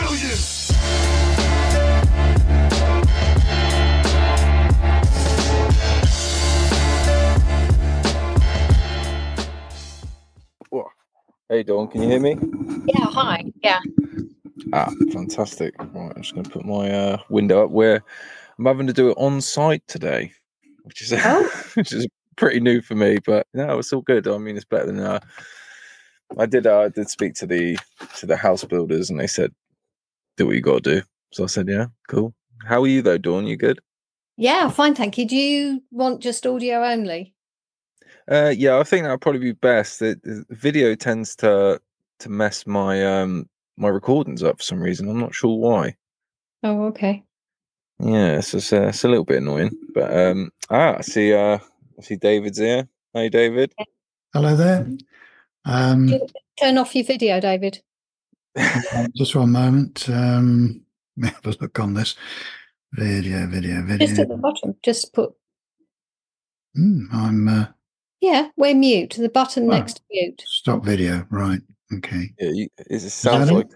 billions. Whoa. Hey, Dawn, can you hear me? Yeah, hi. Yeah. Ah, fantastic. Right, I'm just going to put my window up where I'm having to do it on site today, which is pretty new for me, but no, it's all good. I mean, it's better than I did speak to the house builders, and they said, "Do what you got to do." So I said, "Yeah, cool." How are you though, Dawn? You good? Yeah, fine, thank you. Do you want just audio only? Yeah, I think that'll probably be best. The video tends to mess my my recordings up for some reason. I'm not sure why. Oh, okay. Yeah, it's a little bit annoying, but I see David's here. Hey, David. Hello there. Turn off your video, David. Just one moment. Have a look on this. Video. Just at the bottom. Just put. I'm. Yeah, we're mute. The button next to mute. Stop video. Right. Okay. Yeah, it sounds like.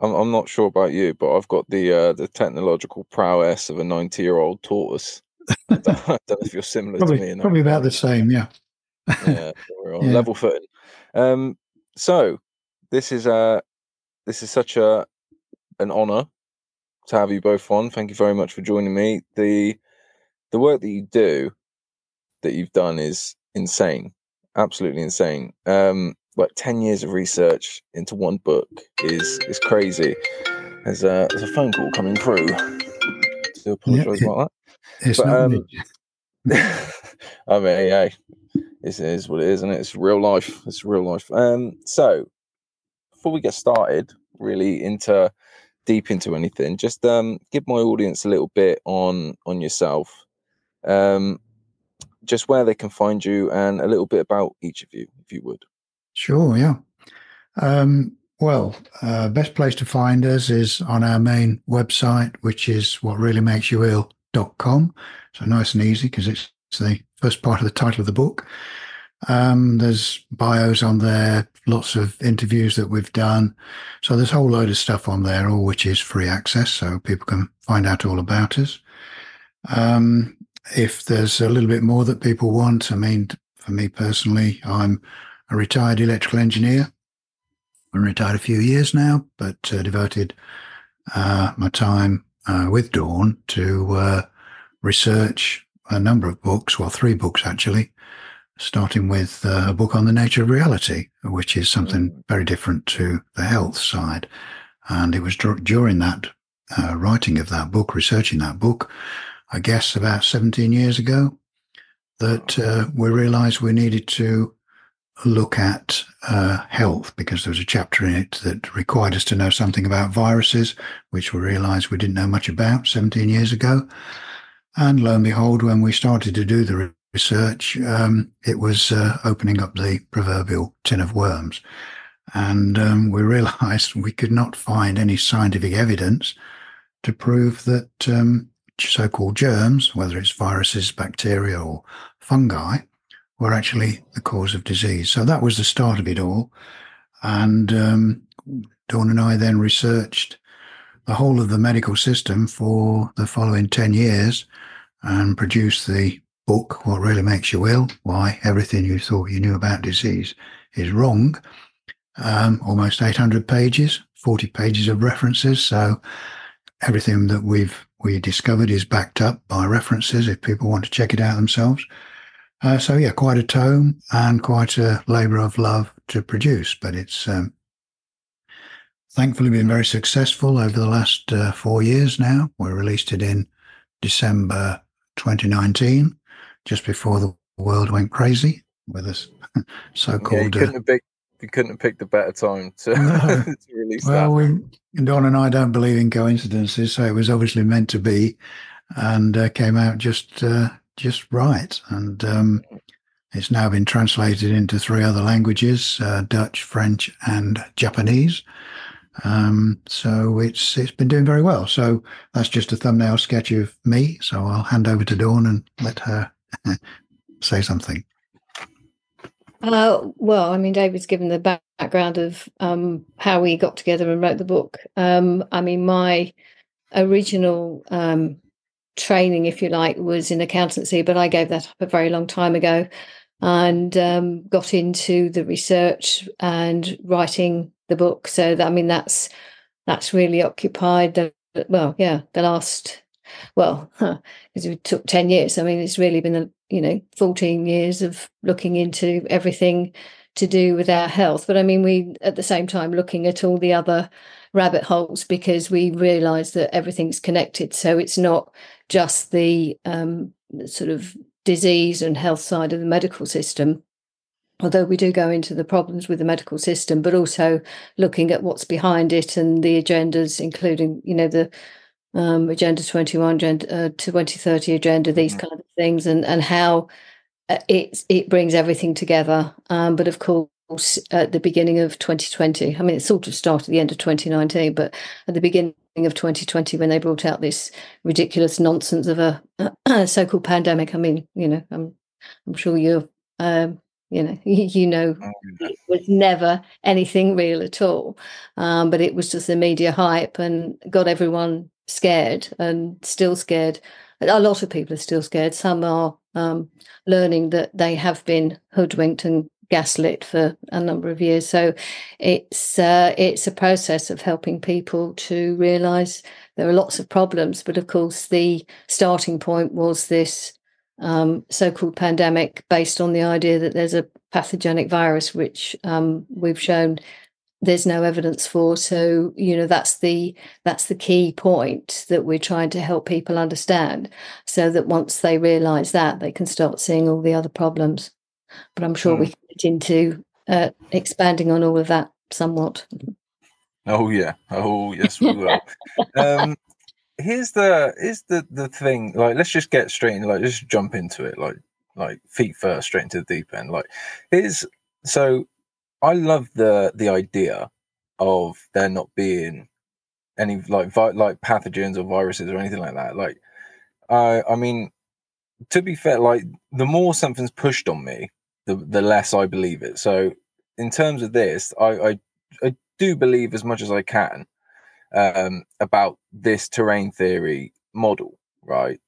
I'm not sure about you, but I've got the technological prowess of a 90-year-old tortoise. I don't know if you're similar to me. Or not. Probably about the same, yeah. Yeah, we're on level footing. So this is such an honour to have you both on. Thank you very much for joining me. The work that you do, that you've done, is insane, absolutely insane. Like 10 years of research into one book is crazy. There's a phone call coming through. I do apologise about that. It's not I mean, hey, it is what it is, and it's real life. It's real life. So before we get started, really deep into anything, just give my audience a little bit on yourself. Just where they can find you, and a little bit about each of you, if you would. Sure, yeah. Best place to find us is on our main website, which is whatreallymakesyouill.com. So nice and easy, because it's the first part of the title of the book. There's bios on there, lots of interviews that we've done. So there's a whole load of stuff on there, all which is free access, so people can find out all about us. If there's a little bit more that people want, I mean, for me personally, I'm a retired electrical engineer. I've been retired a few years now, but devoted my time with Dawn to research a number of books, well, 3 books actually, starting with a book on the nature of reality, which is something very different to the health side. And it was during that writing of that book, researching that book, I guess about 17 years ago, that we realized we needed to look at health, because there was a chapter in it that required us to know something about viruses, which we realized we didn't know much about 17 years ago. And lo and behold, when we started to do the research, it was opening up the proverbial tin of worms. And we realized we could not find any scientific evidence to prove that so-called germs, whether it's viruses, bacteria or fungi, were actually the cause of disease. So that was the start of it all. And Dawn and I then researched the whole of the medical system for the following 10 years and produced the book, What Really Makes You Ill, Why Everything You Thought You Knew About Disease Is Wrong. Almost 800 pages, 40 pages of references. So everything that we discovered is backed up by references if people want to check it out themselves. Quite a tome and quite a labour of love to produce, but it's thankfully been very successful over the last 4 years now. We released it in December 2019, just before the world went crazy with us. So-called. Yeah, you couldn't have picked a better time to, to release that. Well, Don and I don't believe in coincidences, so it was obviously meant to be, and came out just right, and it's now been translated into 3 other languages, Dutch, French and Japanese. So it's been doing very well. So that's just a thumbnail sketch of me, so I'll hand over to Dawn and let her say something. David's given the background of how we got together and wrote the book. I mean, my original training, if you like, was in accountancy, but I gave that up a very long time ago and got into the research and writing the book. So, that, I mean, that's really occupied, the last... Well, because it took 10 years. I mean, it's really been, 14 years of looking into everything to do with our health. But I mean, we, at the same time, looking at all the other rabbit holes, because we realise that everything's connected. So it's not just the sort of disease and health side of the medical system, although we do go into the problems with the medical system, but also looking at what's behind it and the agendas, including, the Agenda 21, 2030 agenda, these kind of things, and how it brings everything together. But of course, at the beginning of 2020, I mean, it sort of started at the end of 2019, but at the beginning of 2020, when they brought out this ridiculous nonsense of a so-called pandemic, I mean, I'm sure you're, it was never anything real at all. But it was just the media hype and got everyone scared and still scared. A lot of people are still scared. Some are learning that they have been hoodwinked and gaslit for a number of years. So it's a process of helping people to realise there are lots of problems. But of course, the starting point was this so-called pandemic, based on the idea that there's a pathogenic virus, which we've shown there's no evidence for. So, that's the key point that we're trying to help people understand, so that once they realise that, they can start seeing all the other problems. But I'm sure we can get into expanding on all of that somewhat. Oh, yeah. Oh, yes, we will. Here's the thing. Like, let's just get straight in. Like, just jump into it. Like feet first, straight into the deep end. Like, I love the idea of there not being any like pathogens or viruses or anything like that. Like, I mean, to be fair, like, the more something's pushed on me, the less I believe it. So in terms of this, I do believe as much as I can about this terrain theory model, right?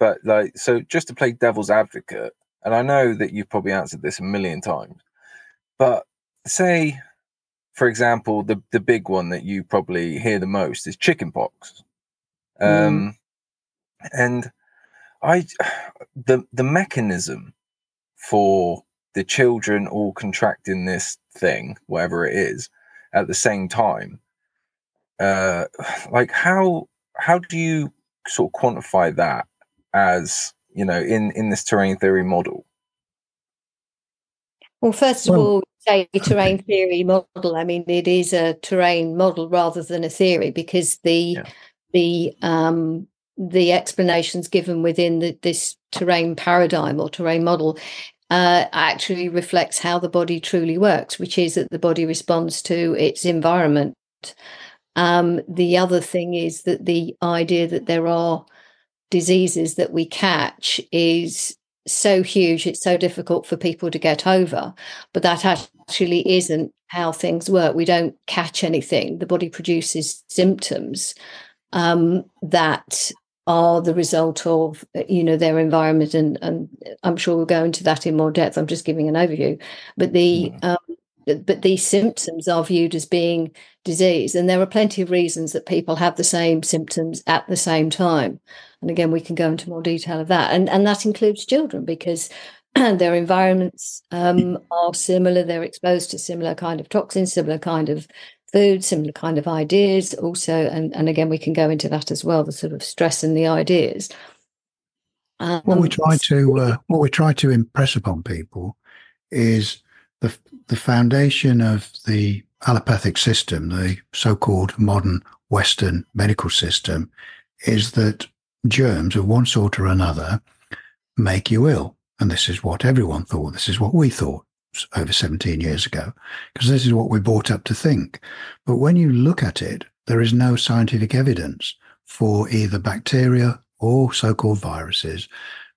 But so just to play devil's advocate, and I know that you've probably answered this a million times, but say, for example, the big one that you probably hear the most is chickenpox, and the mechanism for the children all contracting this thing, whatever it is, at the same time, how do you sort of quantify that as in this terrain theory model? Well, first of all, say terrain theory model. I mean, it is a terrain model rather than a theory, because the explanations given within this terrain paradigm or terrain model actually reflects how the body truly works, which is that the body responds to its environment. The other thing is that the idea that there are diseases that we catch is so huge, it's so difficult for people to get over, but that actually isn't how things work. We don't catch anything. The body produces symptoms that are the result of their environment, and I'm sure we'll go into that in more depth. I'm just giving an overview, but but these symptoms are viewed as being disease, and there are plenty of reasons that people have the same symptoms at the same time. And again, we can go into more detail of that, and that includes children, because their environments are similar. They're exposed to similar kind of toxins, similar kind of food, similar kind of ideas also, and again, we can go into that as well, the sort of stress and the ideas. What we try to impress upon people is the foundation of the allopathic system, the so-called modern Western medical system, is that germs of one sort or another make you ill. And this is what everyone thought. This is what we thought over 17 years ago, because this is what we're brought up to think. But when you look at it, there is no scientific evidence for either bacteria or so-called viruses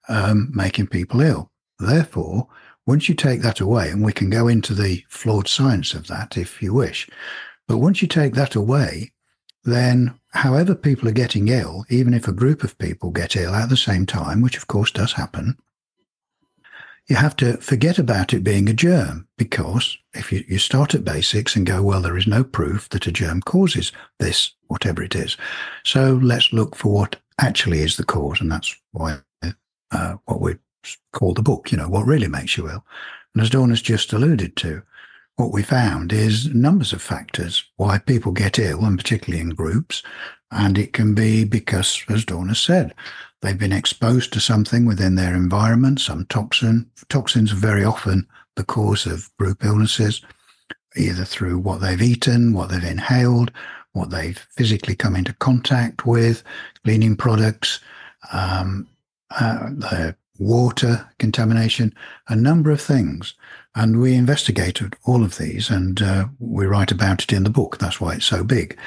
making people ill. Therefore, Once you take that away, and we can go into the flawed science of that if you wish, but once you take that away, then however people are getting ill, even if a group of people get ill at the same time, which of course does happen, you have to forget about it being a germ, because if you start at basics and go, well, there is no proof that a germ causes this, whatever it is. So let's look for what actually is the cause. And that's why what we call the book, you know, What Really Makes You Ill. And as Dawn has just alluded to, what we found is numbers of factors why people get ill, and particularly in groups. And it can be because, as Dawn has said, they've been exposed to something within their environment, some toxin. Toxins are very often the cause of group illnesses, either through what they've eaten, what they've inhaled, what they've physically come into contact with, cleaning products, the water contamination, a number of things. And we investigated all of these, and we write about it in the book. That's why it's so big.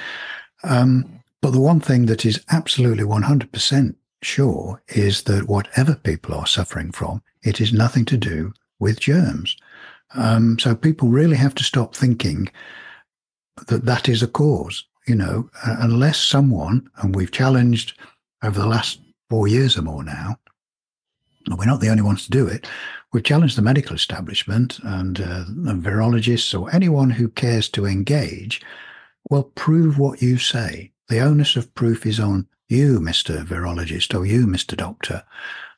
But the one thing that is absolutely 100% sure is that whatever people are suffering from, it is nothing to do with germs. So people really have to stop thinking that that is a cause, you know, unless someone, and we've challenged over the last 4 years or more now, we're not the only ones to do it. We've challenged the medical establishment and virologists or anyone who cares to engage. Well, prove what you say. The onus of proof is on you, Mr. Virologist, or you, Mr. Doctor,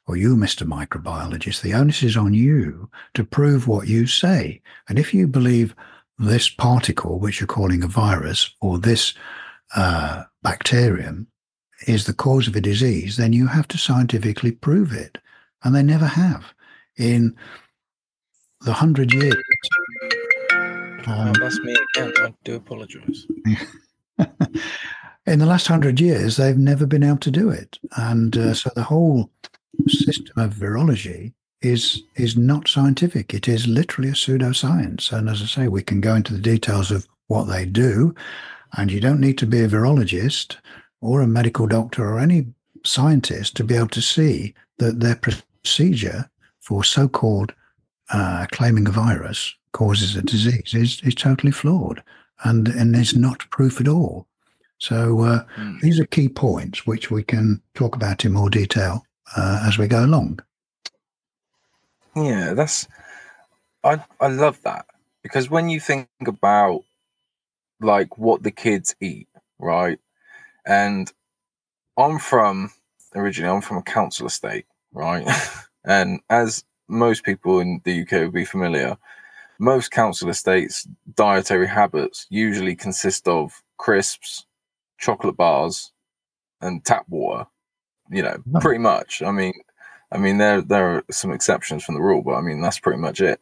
or you, Mr. Microbiologist. The onus is on you to prove what you say. And if you believe this particle, which you're calling a virus, or this bacterium, is the cause of a disease, then you have to scientifically prove it. And they never have. In the 100 years... that's me again. I do apologise. In the last 100 years, they've never been able to do it. And so the whole system of virology is not scientific. It is literally a pseudoscience. And as I say, we can go into the details of what they do. And you don't need to be a virologist or a medical doctor or any scientist to be able to see that their procedure for so-called claiming a virus causes a disease is totally flawed and is not proof at all. So these are key points which we can talk about in more detail as we go along. Yeah, I love that, because when you think about like what the kids eat, right? And I'm from a council estate, right? And as most people in the UK would be familiar, most council estates' dietary habits usually consist of crisps, chocolate bars, and tap water. You know, pretty much. I mean, there are some exceptions from the rule, but I mean that's pretty much it.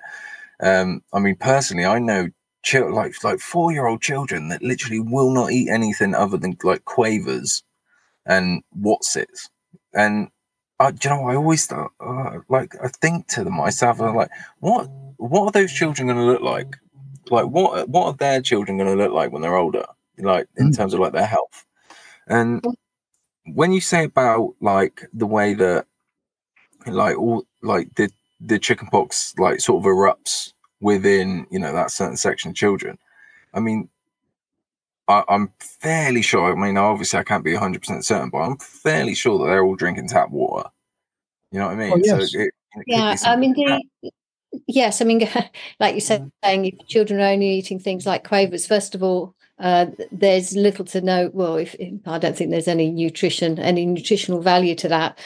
I mean, personally, I know like 4-year-old children that literally will not eat anything other than like Quavers and Watsits. And I always like I think to myself, I'm like, what are those children going to look like? Like what are their children going to look like when they're older? Like in terms of like their health. And when you say about like the way that like all like the chickenpox like sort of erupts within, you know, that certain section of children, I mean, I'm fairly sure. I mean, obviously I can't be 100% certain, but I'm fairly sure that they're all drinking tap water. You know what I mean? Oh, yes. So it yeah, I mean, yes, I mean, like you said, saying if children are only eating things like Quavers, first of all, there's little to no, well, if I don't think there's any nutritional value to that.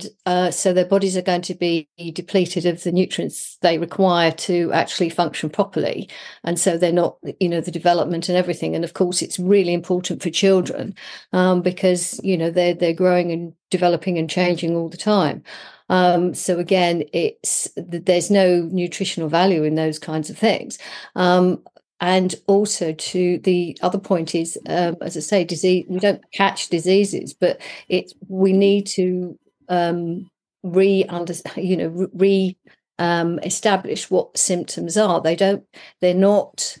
And so their bodies are going to be depleted of the nutrients they require to actually function properly. And so they're not, you know, the development and everything. And of course, it's really important for children because, you know, they're growing and developing and changing all the time. So again, there's no nutritional value in those kinds of things. And also to the other point is, as I say, disease, we don't catch diseases, but we need to establish what symptoms are. They're not,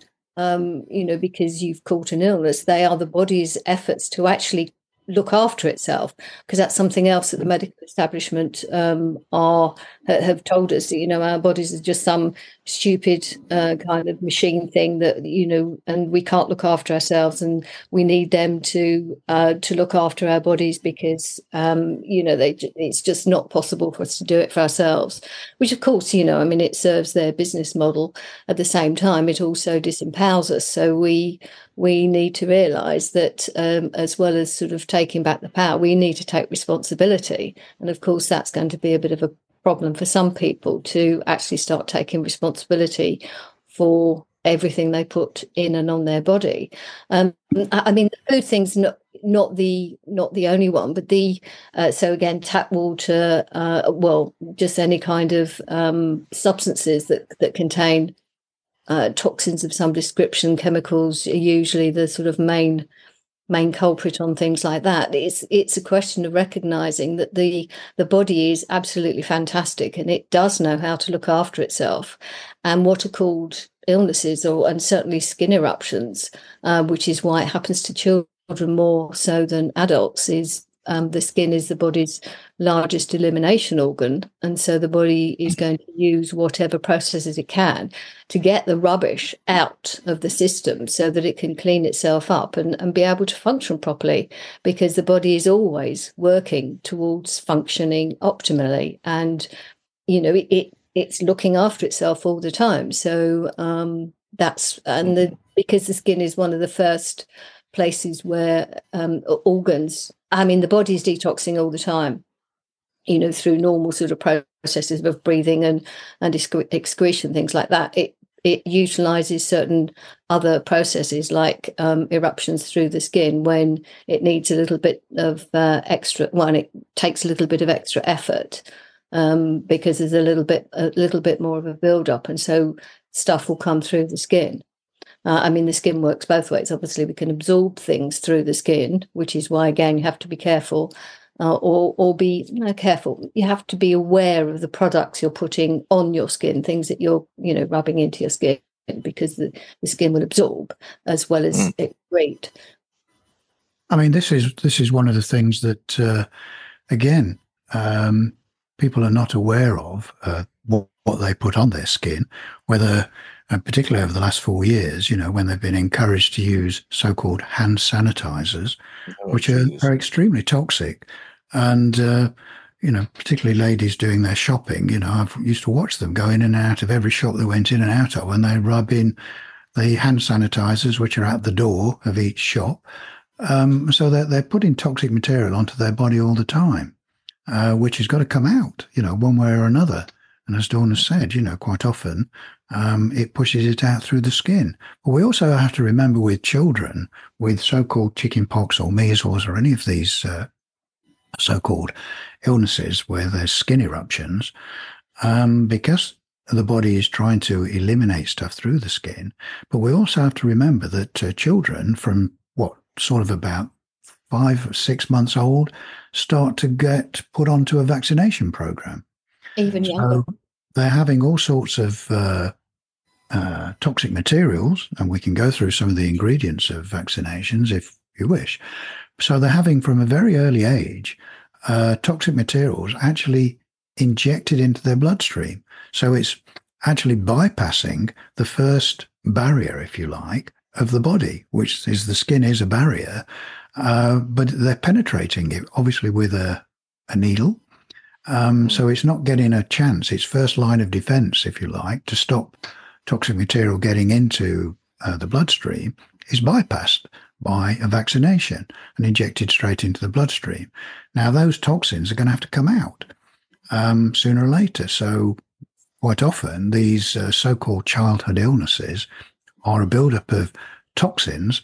because you've caught an illness. They are the body's efforts to actually look after itself, because that's something else that the medical establishment have told us, that, you know, our bodies are just some stupid kind of machine thing that, you know, and we can't look after ourselves, and we need them to look after our bodies because, you know, it's just not possible for us to do it for ourselves, which, of course, you know, I mean, it serves their business model. At the same time, it also disempowers us. So we need to realise that as well as sort of taking back the power, we need to take responsibility. And of course, that's going to be a bit of a problem for some people to actually start taking responsibility for everything they put in and on their body. I mean, the food thing's not the only one, but so again, tap water, well, just any kind of substances that contain toxins of some description, chemicals are usually the sort of main culprit on things like that. It's a question of recognizing that the body is absolutely fantastic, and it does know how to look after itself. And what are called illnesses, and certainly skin eruptions, which is why it happens to children more so than adults, is the skin is the body's largest elimination organ, and so the body is going to use whatever processes it can to get the rubbish out of the system so that it can clean itself up and be able to function properly, because the body is always working towards functioning optimally, and, you know, it's looking after itself all the time. So because the skin is one of the first places where organs, I mean, the body's detoxing all the time, you know, through normal sort of processes of breathing and excretion, things like that. It utilizes certain other processes like eruptions through the skin when it needs a little bit of and it takes a little bit of extra effort because there's a little bit more of a build-up, and so stuff will come through the skin. I mean, the skin works both ways. Obviously, we can absorb things through the skin, which is why, again, you have to be careful careful. You have to be aware of the products you're putting on your skin, things that you're, you know, rubbing into your skin, because the skin will absorb as well as excrete. I mean, this is one of the things that, again, people are not aware of, what they put on their skin, whether... And particularly over the last 4 years, you know, when they've been encouraged to use so-called hand sanitizers, which are extremely toxic. And, you know, particularly ladies doing their shopping, you know, I've used to watch them go in and out of every shop they went in and out of, and they rub in the hand sanitizers, which are at the door of each shop. So they're putting toxic material onto their body all the time, which has got to come out, you know, one way or another. And as Dawn has said, you know, quite often it pushes it out through the skin. But we also have to remember with children with so-called chickenpox or measles or any of these so-called illnesses where there's skin eruptions, because the body is trying to eliminate stuff through the skin. But we also have to remember that children from about 5 or 6 months old start to get put onto a vaccination program. Even younger. So they're having all sorts of toxic materials, and we can go through some of the ingredients of vaccinations if you wish. So they're having, from a very early age, toxic materials actually injected into their bloodstream. So it's actually bypassing the first barrier, if you like, of the body, which is the skin is a barrier, but they're penetrating it, obviously, with a needle. So it's not getting a chance. It's first line of defense, if you like, to stop toxic material getting into the bloodstream is bypassed by a vaccination and injected straight into the bloodstream. Now, those toxins are going to have to come out sooner or later. So quite often, these so-called childhood illnesses are a buildup of toxins,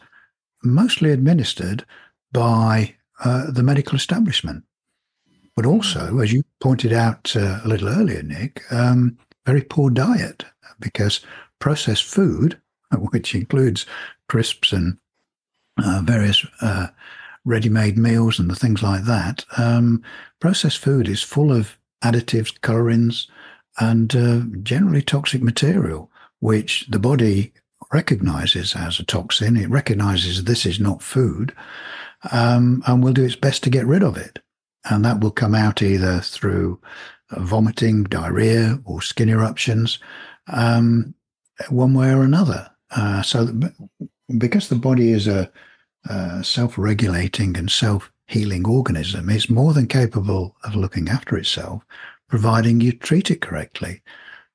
mostly administered by the medical establishment. But also, as you pointed out a little earlier, Nick, very poor diet, because processed food, which includes crisps and various ready-made meals and the things like that, processed food is full of additives, colorings, and generally toxic material, which the body recognizes as a toxin. It recognizes this is not food, and will do its best to get rid of it. And that will come out either through vomiting, diarrhea, or skin eruptions, one way or another. So because the body is a self-regulating and self-healing organism, it's more than capable of looking after itself, providing you treat it correctly.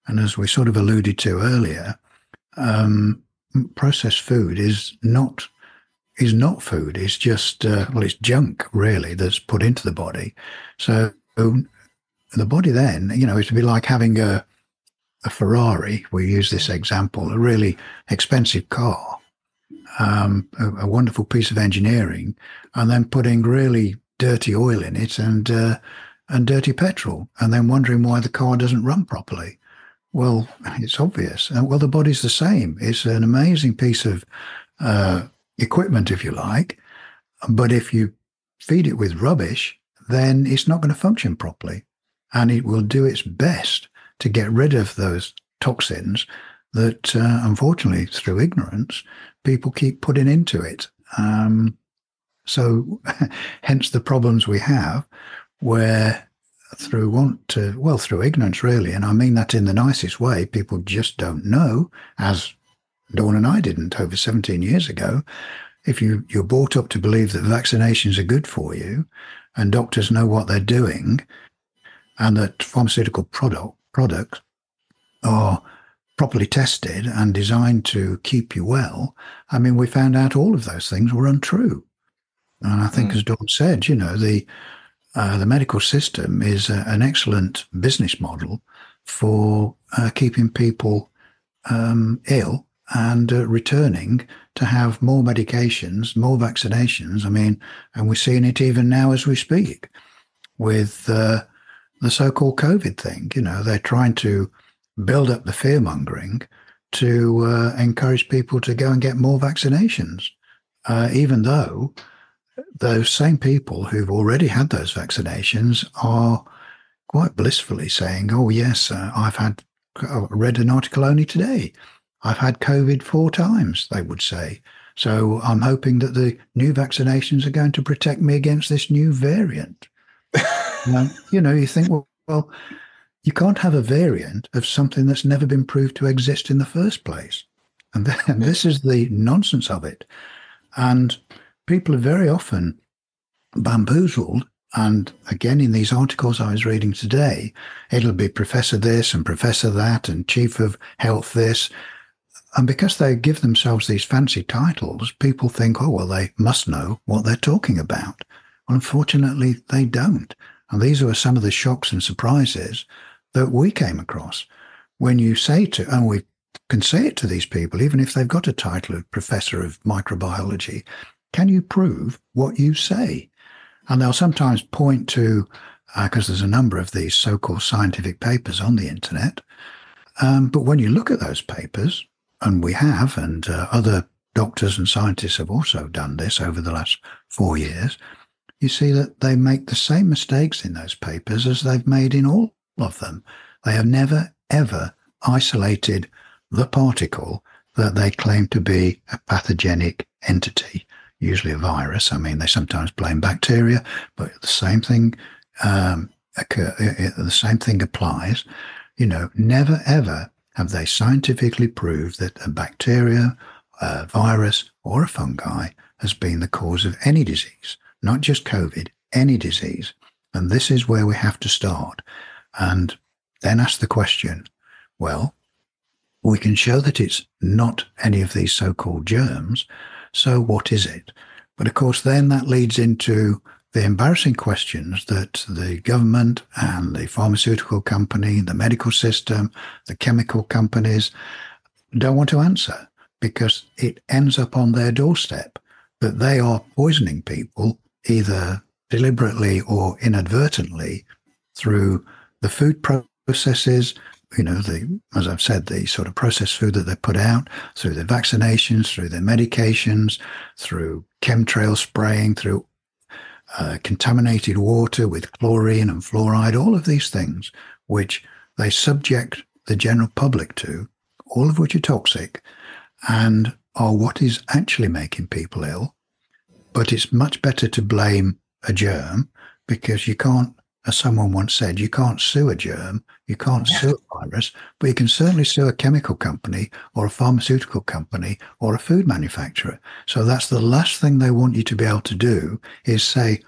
And as we sort of alluded to earlier, processed food is not food. It's just, it's junk, really, that's put into the body. So the body then, it's a bit like having a Ferrari. We use this example, a really expensive car, a wonderful piece of engineering, and then putting really dirty oil in it and dirty petrol, and then wondering why the car doesn't run properly. Well, it's obvious. Well, the body's the same. It's an amazing piece of equipment, if you like, but if you feed it with rubbish, then it's not going to function properly, and it will do its best to get rid of those toxins that, unfortunately, through ignorance, people keep putting into it. So hence the problems we have, where through ignorance, really, and I mean that in the nicest way, people just don't know, as Dawn and I didn't over 17 years ago. If you're brought up to believe that vaccinations are good for you, and doctors know what they're doing, and that pharmaceutical products are properly tested and designed to keep you well, I mean, we found out all of those things were untrue. And I think, as Dawn said, the medical system is an excellent business model for keeping people ill and returning to have more medications, more vaccinations. I mean, and we're seeing it even now as we speak with the so-called COVID thing. They're trying to build up the fear-mongering to encourage people to go and get more vaccinations, even though those same people who've already had those vaccinations are quite blissfully saying, oh, yes, I read an article only today. I've had COVID 4 times, they would say. So I'm hoping that the new vaccinations are going to protect me against this new variant. You think, well, you can't have a variant of something that's never been proved to exist in the first place. And then this is the nonsense of it. And people are very often bamboozled. And again, in these articles I was reading today, it'll be Professor this and Professor that and Chief of Health this. And because they give themselves these fancy titles, people think, oh, well, they must know what they're talking about. Unfortunately, they don't. And these are some of the shocks and surprises that we came across. When you say and we can say it to these people, even if they've got a title of Professor of Microbiology, can you prove what you say? And they'll sometimes point to, because there's a number of these so-called scientific papers on the internet, but when you look at those papers, and we have, and other doctors and scientists have also done this over the last 4 years, you see that they make the same mistakes in those papers as they've made in all of them. They have never, ever isolated the particle that they claim to be a pathogenic entity, usually a virus. I mean, they sometimes blame bacteria, but the same thing applies. Never, ever have they scientifically proved that a bacteria, a virus, or a fungi has been the cause of any disease. Not just COVID, any disease. And this is where we have to start. And then ask the question, well, we can show that it's not any of these so-called germs, so what is it? But of course, then that leads into the embarrassing questions that the government and the pharmaceutical company, the medical system, the chemical companies don't want to answer, because it ends up on their doorstep that they are poisoning people, either deliberately or inadvertently, through the food processes, as I've said, the sort of processed food that they put out, through their vaccinations, through their medications, through chemtrail spraying, through contaminated water with chlorine and fluoride, all of these things which they subject the general public to, all of which are toxic. and are what is actually making people ill. But it's much better to blame a germ, because you can't, as someone once said, you can't sue a germ, you can't sue a virus, but you can certainly sue a chemical company or a pharmaceutical company or a food manufacturer. So that's the last thing they want you to be able to do, is say,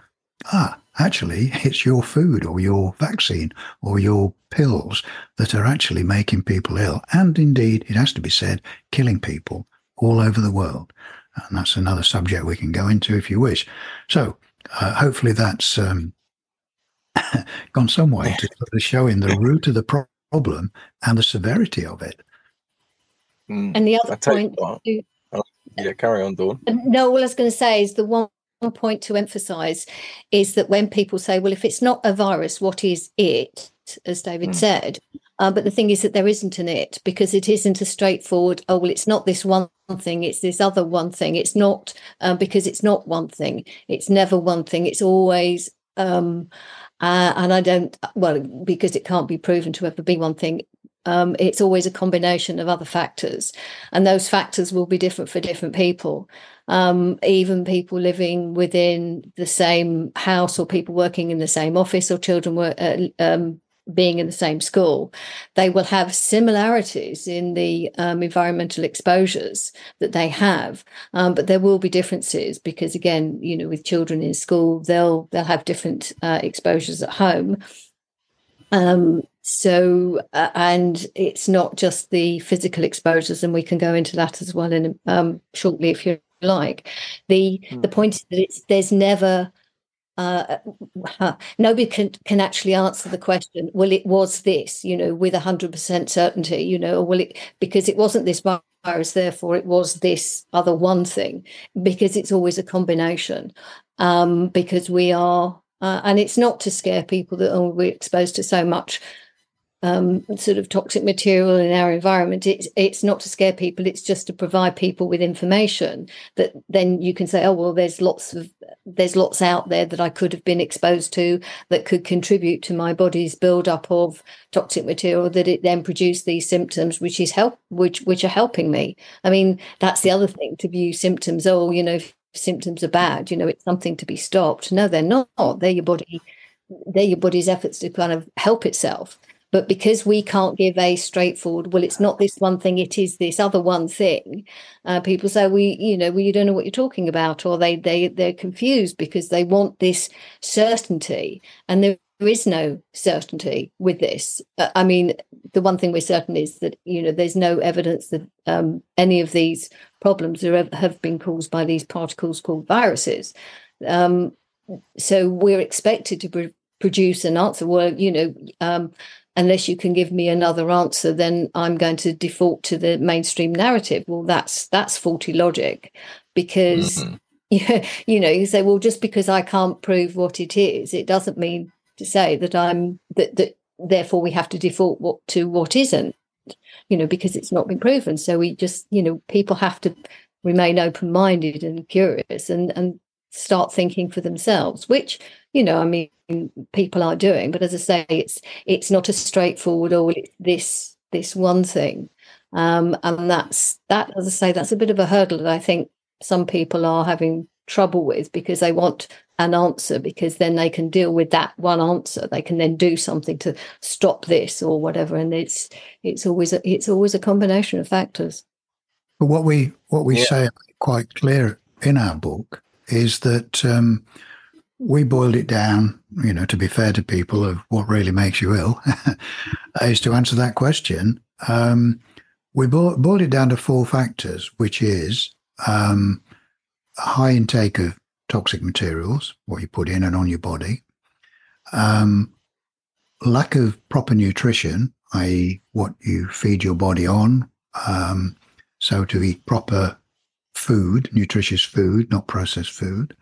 actually, it's your food or your vaccine or your pills that are actually making people ill. And indeed, it has to be said, killing people all over the world. And that's another subject we can go into if you wish. So hopefully that's gone some way to sort of showing the root of the problem and the severity of it. And the other point... carry on, Dawn. No, all I was going to say is the one point to emphasize is that when people say, well, if it's not a virus, what is it, as David said, but the thing is that there isn't an it, because it isn't a straightforward, oh, well, it's not this one thing, it's this other one thing. It's not, because it's not one thing. It's never one thing. It's always, because it can't be proven to ever be one thing. It's always a combination of other factors, and those factors will be different for different people. Even people living within the same house, or people working in the same office, or children being in the same school, they will have similarities in the environmental exposures that they have, but there will be differences, because again, you know, with children in school, they'll have different exposures at home. And it's not just the physical exposures, and we can go into that as well in shortly if you like. The point is that there's never nobody can actually answer the question, well, it was this, you know, with 100% certainty, you know, or will it, because it wasn't this virus, therefore it was this other one thing, because it's always a combination, because we are. And it's not to scare people that we're exposed to so much sort of toxic material in our environment. It's not to scare people. It's just to provide people with information that then you can say, oh, well, there's lots out there that I could have been exposed to that could contribute to my body's buildup of toxic material, that it then produced these symptoms, which are helping me. I mean, that's the other thing, to view symptoms. Oh, you know, symptoms are bad, you know, it's something to be stopped. No, they're not. They're your body's efforts to kind of help itself. But because we can't give a straightforward, well, it's not this one thing, it is this other one thing, people say, you don't know what you're talking about, or they're confused because they want this certainty, and there is no certainty with this. I mean, the one thing we're certain is that, you know, there's no evidence that any of these problems have been caused by these particles called viruses. So we're expected to produce an answer. Well, you know, unless you can give me another answer, then I'm going to default to the mainstream narrative. Well, that's faulty logic, because, you know, you say, well, just because I can't prove what it is, it doesn't mean to say that therefore we have to default to what isn't, you know, because it's not been proven. So we just, you know, people have to remain open-minded and curious and start thinking for themselves, which, you know, I mean, people are doing. But as I say, it's not a straightforward, or this one thing, and that's that. As I say, that's a bit of a hurdle that I think some people are having trouble with, because they want an answer, because then they can deal with that one answer, they can then do something to stop this or whatever, and it's always a combination of factors. But what we say quite clear in our book is that we boiled it down, you know, to be fair to people, of what really makes you ill is to answer that question. We boiled it down to four factors, which is a high intake of toxic materials, what you put in and on your body, lack of proper nutrition, i.e. what you feed your body on, so to eat proper food, nutritious food, not processed food,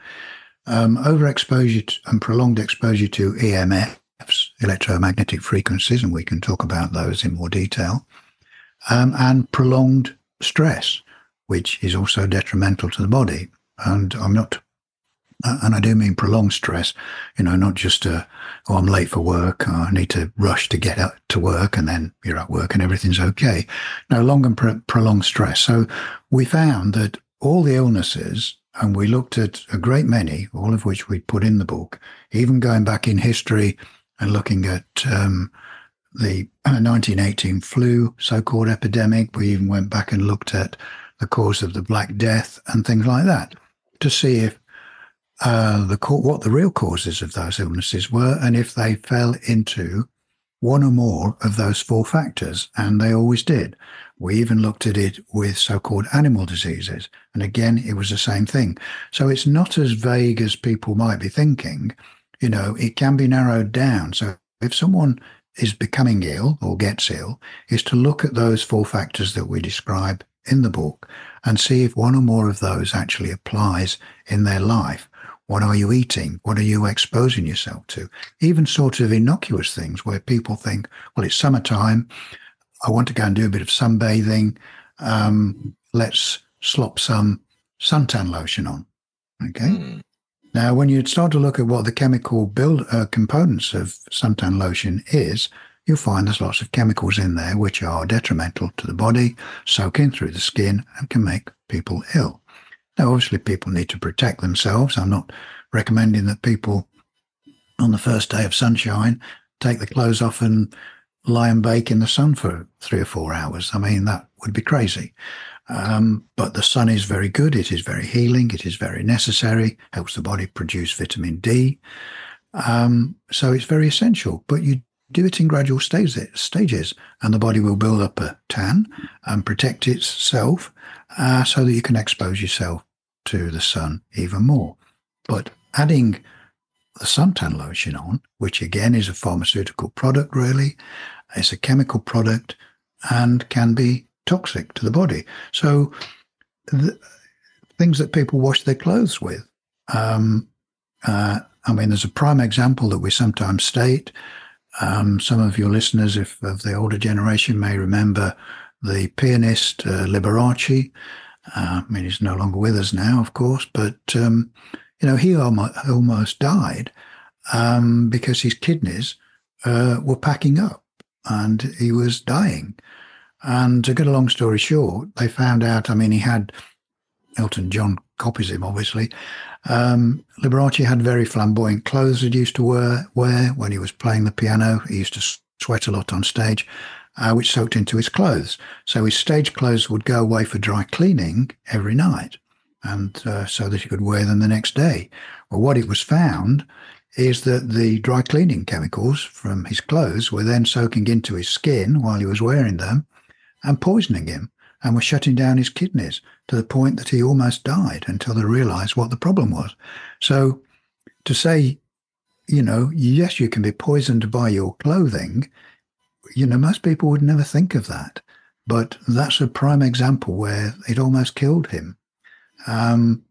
overexposure and prolonged exposure to EMFs, electromagnetic frequencies, and we can talk about those in more detail, and prolonged stress, which is also detrimental to the body. And I'm not and I do mean prolonged stress, you know, not just, oh, I'm late for work, I need to rush to get out to work, and then you're at work and everything's okay. No, long and prolonged stress. So we found that all the illnesses, and we looked at a great many, all of which we put in the book, even going back in history and looking at the 1918 flu so-called epidemic. We even went back and looked at the cause of the Black Death and things like that to see if what the real causes of those illnesses were, and if they fell into one or more of those four factors, and they always did. We even looked at it with so-called animal diseases, and again, it was the same thing. So it's not as vague as people might be thinking. You know, it can be narrowed down. So if someone is becoming ill or gets ill, is to look at those four factors that we describe in the book and see if one or more of those actually applies in their life. What are you eating? What are you exposing yourself to? Even sort of innocuous things where people think, well, it's summertime, I want to go and do a bit of sunbathing. Let's slop some suntan lotion on. Okay. Mm. Now, when you start to look at what the chemical components of suntan lotion is, you'll find there's lots of chemicals in there which are detrimental to the body, soak in through the skin, and can make people ill. Now, obviously, people need to protect themselves. I'm not recommending that people, on the first day of sunshine, take the clothes off and lie and bake in the sun for 3 or 4 hours. I mean, that would be crazy. But the sun is very good. It is very healing. It is very necessary. Helps the body produce vitamin D. So it's very essential. But you do it in gradual stages, and the body will build up a tan and protect itself so that you can expose yourself to the sun even more. But adding the suntan lotion on, which again is a pharmaceutical product, really, it's a chemical product and can be toxic to the body. So things that people wash their clothes with, I mean, there's a prime example that we sometimes state. Some of your listeners, if of the older generation, may remember the pianist Liberace. I mean, he's no longer with us now, of course, but you know, he almost died because his kidneys were packing up and he was dying. And to get a long story short, they found out, I mean, he had, Elton John copies him, obviously. Liberace had very flamboyant clothes that he used to wear when he was playing the piano. He used to sweat a lot on stage, which soaked into his clothes. So his stage clothes would go away for dry cleaning every night, and so that he could wear them the next day. Well, what it was found is that the dry cleaning chemicals from his clothes were then soaking into his skin while he was wearing them and poisoning him, and were shutting down his kidneys to the point that he almost died until they realized what the problem was. So to say, you know, yes, you can be poisoned by your clothing, you know, most people would never think of that. But that's a prime example where it almost killed him.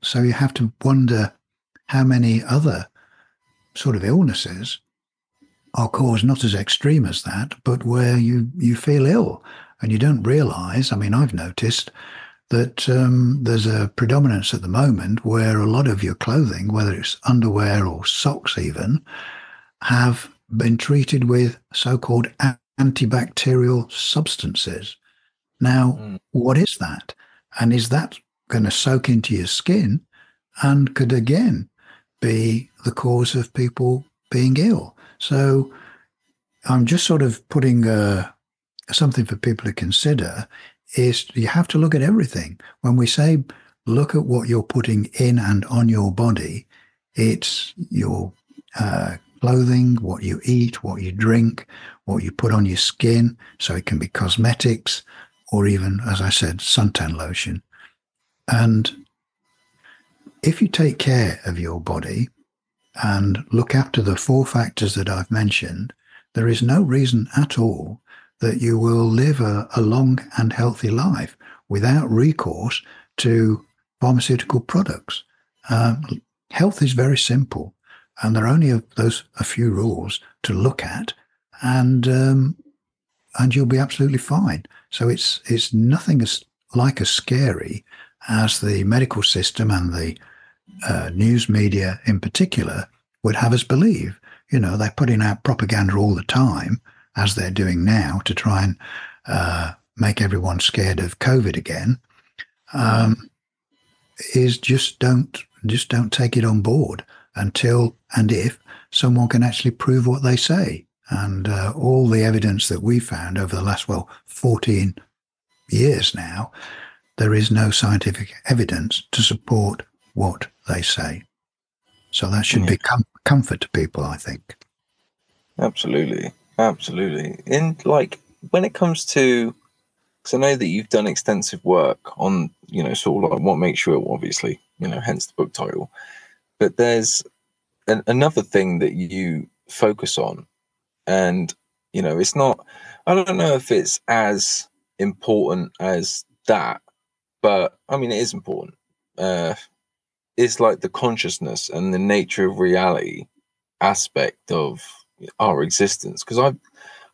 So you have to wonder how many other sort of illnesses are caused not as extreme as that, but where you feel ill and you don't realize. I mean, I've noticed that there's a predominance at the moment where a lot of your clothing, whether it's underwear or socks even, have been treated with so-called antibacterial substances. Now, what is that? And is that going to soak into your skin and could again be the cause of people being ill? So I'm just sort of putting something for people to consider is you have to look at everything. When we say look at what you're putting in and on your body, it's your clothing, what you eat, what you drink, what you put on your skin. So it can be cosmetics or even, as I said, suntan lotion. And if you take care of your body and look after the four factors that I've mentioned, there is no reason at all that you will live a long and healthy life without recourse to pharmaceutical products. Health is very simple, and there are only a few rules to look at, and you'll be absolutely fine. So it's nothing as scary as the medical system and the news media in particular would have us believe. You know, they're putting out propaganda all the time, as they're doing now, to try and make everyone scared of COVID again. Is just don't take it on board until and if someone can actually prove what they say. And all the evidence that we found over the last, 14 years now, there is no scientific evidence to support what they say. So that should be comfort to people, I think. Absolutely. Absolutely. And when it comes to, because I know that you've done extensive work on, sort of what makes you ill, obviously, hence the book title. But there's another thing that you focus on. And, it's not, I don't know if it's as important as that, but I mean, it is important. It's like the consciousness and the nature of reality aspect of our existence. Because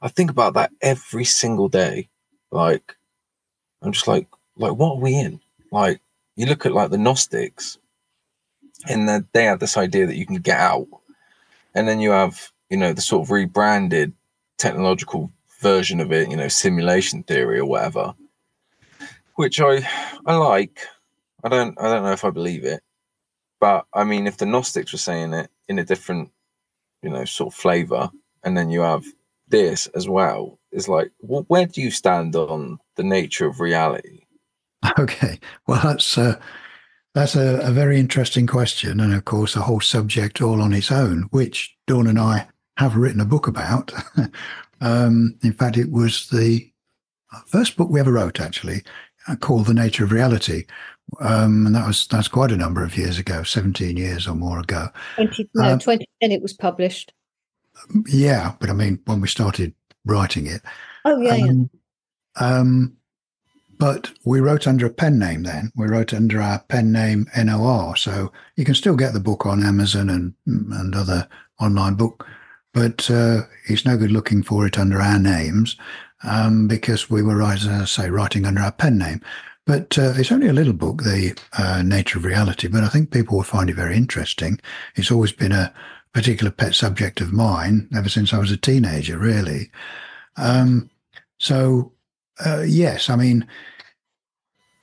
I think about that every single day. I'm just like, what are we in? You look at the Gnostics, and they have this idea that you can get out. And then you have, the sort of rebranded technological version of it, simulation theory or whatever, which I like. I don't know if I believe it, but I mean, if the Gnostics were saying it in a different, sort of flavor, and then you have this as well, is where do you stand on the nature of reality? Okay, that's a very interesting question, and of course a whole subject all on its own, which Dawn and I have written a book about. In fact, it was the first book we ever wrote, actually, called The Nature of Reality. And that's quite a number of years ago, 17 years or more ago. 2010 it was published. Yeah, but I mean, when we started writing it. Oh, yeah, but we wrote under a pen name then. We wrote under our pen name NOR. So you can still get the book on Amazon and other online book, but it's no good looking for it under our names because we were, as I say, writing under our pen name. But it's only a little book, The Nature of Reality, but I think people will find it very interesting. It's always been a particular pet subject of mine ever since I was a teenager, really. Yes, I mean,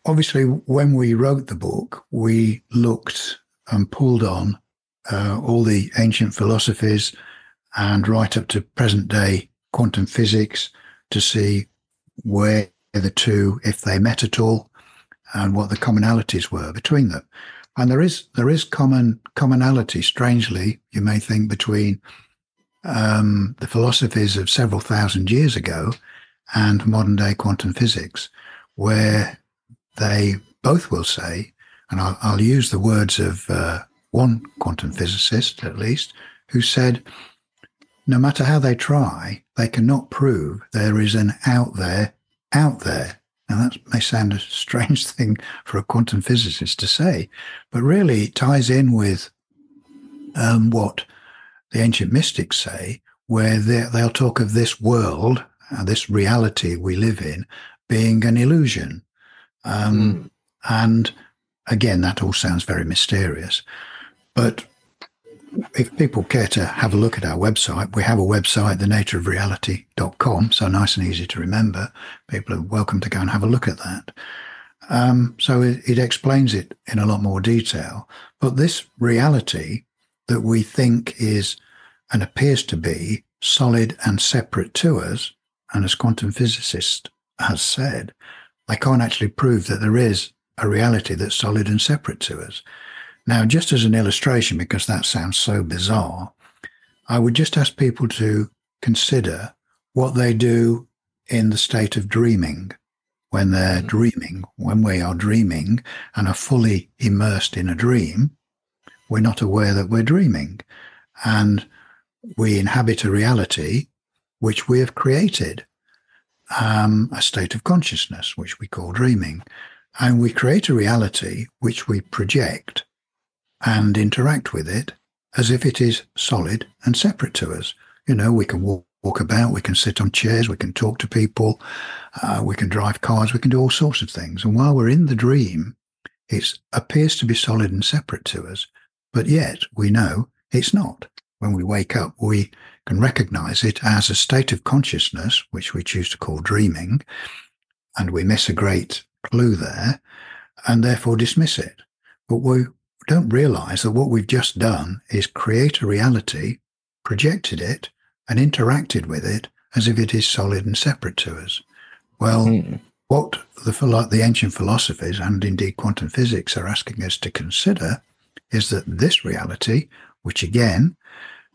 obviously, when we wrote the book, we looked and pulled on all the ancient philosophies and right up to present-day quantum physics to see where the two, if they met at all, and what the commonalities were between them. And there is commonality, strangely, you may think, between the philosophies of several thousand years ago and modern-day quantum physics, where they both will say, and I'll use the words of one quantum physicist, at least, who said, no matter how they try, they cannot prove there is an out there out there. Now, that may sound a strange thing for a quantum physicist to say, but really it ties in with what the ancient mystics say, where they'll talk of this world, this reality we live in, being an illusion. And again, that all sounds very mysterious. But if people care to have a look at our website, we have a website, thenatureofreality.com, so nice and easy to remember. People are welcome to go and have a look at that. So it explains it in a lot more detail. But this reality that we think is and appears to be solid and separate to us, and as quantum physicist has said, they can't actually prove that there is a reality that's solid and separate to us. Now, just as an illustration, because that sounds so bizarre, I would just ask people to consider what they do in the state of dreaming, when they're dreaming, when we are dreaming and are fully immersed in a dream. We're not aware that we're dreaming, and we inhabit a reality which we have created, a state of consciousness, which we call dreaming, and we create a reality which we project and interact with it as if it is solid and separate to us. We can walk about, we can sit on chairs, we can talk to people, we can drive cars, we can do all sorts of things. And while we're in the dream, It appears to be solid and separate to us, but yet we know it's not. When we wake up, we can recognize it as a state of consciousness, which we choose to call dreaming, and we miss a great clue there, and therefore dismiss it. But we don't realize that what we've just done is create a reality, projected it, and interacted with it as if it is solid and separate to us. Well, what the ancient philosophies and indeed quantum physics are asking us to consider is that this reality, which again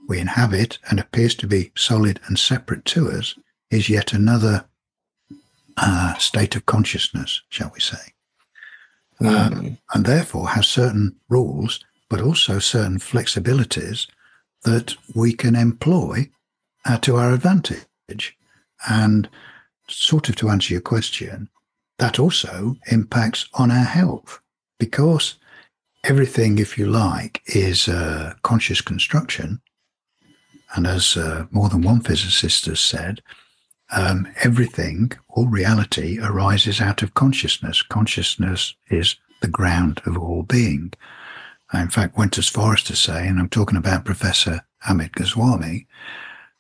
we inhabit and appears to be solid and separate to us, is yet another state of consciousness, shall we say. And therefore has certain rules, but also certain flexibilities that we can employ to our advantage. And sort of to answer your question, that also impacts on our health, because everything, if you like, is conscious construction. And as more than one physicist has said, everything, all reality, arises out of consciousness. Consciousness is the ground of all being. I, in fact, went as far as to say, and I'm talking about Professor Amit Goswami,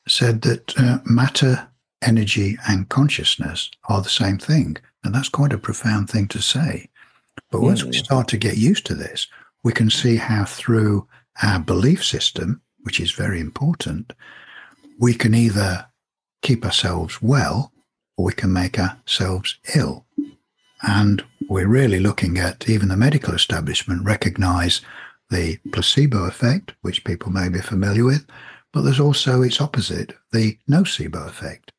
said that matter, energy, and consciousness are the same thing. And that's quite a profound thing to say. But once we start to get used to this, we can see how through our belief system, which is very important, we can either keep ourselves well, or we can make ourselves ill. And we're really looking at, even the medical establishment recognize the placebo effect, which people may be familiar with, but there's also its opposite, the nocebo effect.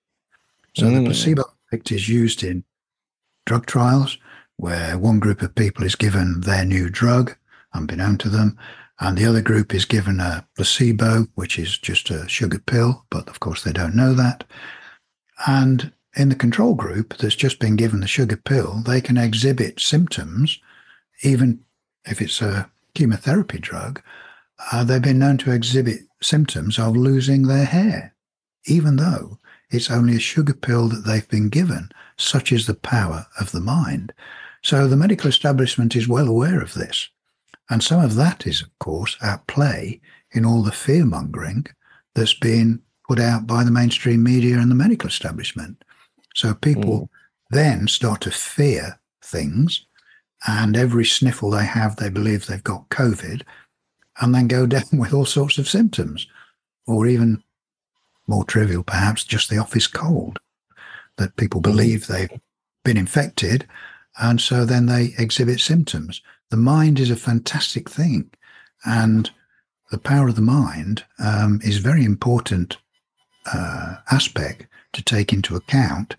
So the placebo effect is used in drug trials, where one group of people is given their new drug, unbeknown to them, and the other group is given a placebo, which is just a sugar pill, but of course they don't know that. And in the control group that's just been given the sugar pill, they can exhibit symptoms, even if it's a chemotherapy drug. They've been known to exhibit symptoms of losing their hair, even though it's only a sugar pill that they've been given. Such is the power of the mind. So the medical establishment is well aware of this. And some of that is, of course, at play in all the fear-mongering that's been put out by the mainstream media and the medical establishment. So people then start to fear things, and every sniffle they have, they believe they've got COVID, and then go down with all sorts of symptoms, or even more trivial, perhaps, just the office cold, that people believe they've been infected, and so then they exhibit symptoms. The mind is a fantastic thing, and the power of the mind is a very important aspect to take into account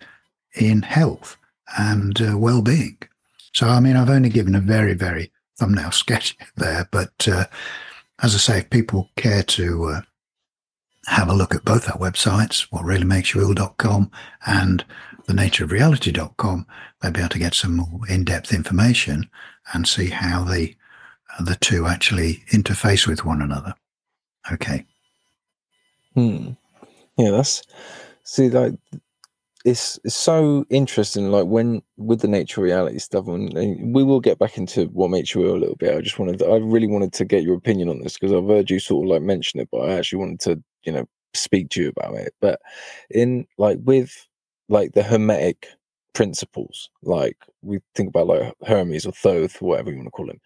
in health and well-being. So, I mean, I've only given a very, very thumbnail sketch there, but as I say, if people care to have a look at both our websites, whatreallymakesyouill.com and thenatureofreality.com, they'll be able to get some more in-depth information and see how the two actually interface with one another. Okay. Yeah, it's so interesting. Like with the nature reality stuff, and we will get back into what makes you ill a little bit. I really wanted to get your opinion on this, because I've heard you sort of like mention it, but I actually wanted to speak to you about it. But with the hermetic principles, like we think about like Hermes or Thoth, whatever you want to call him,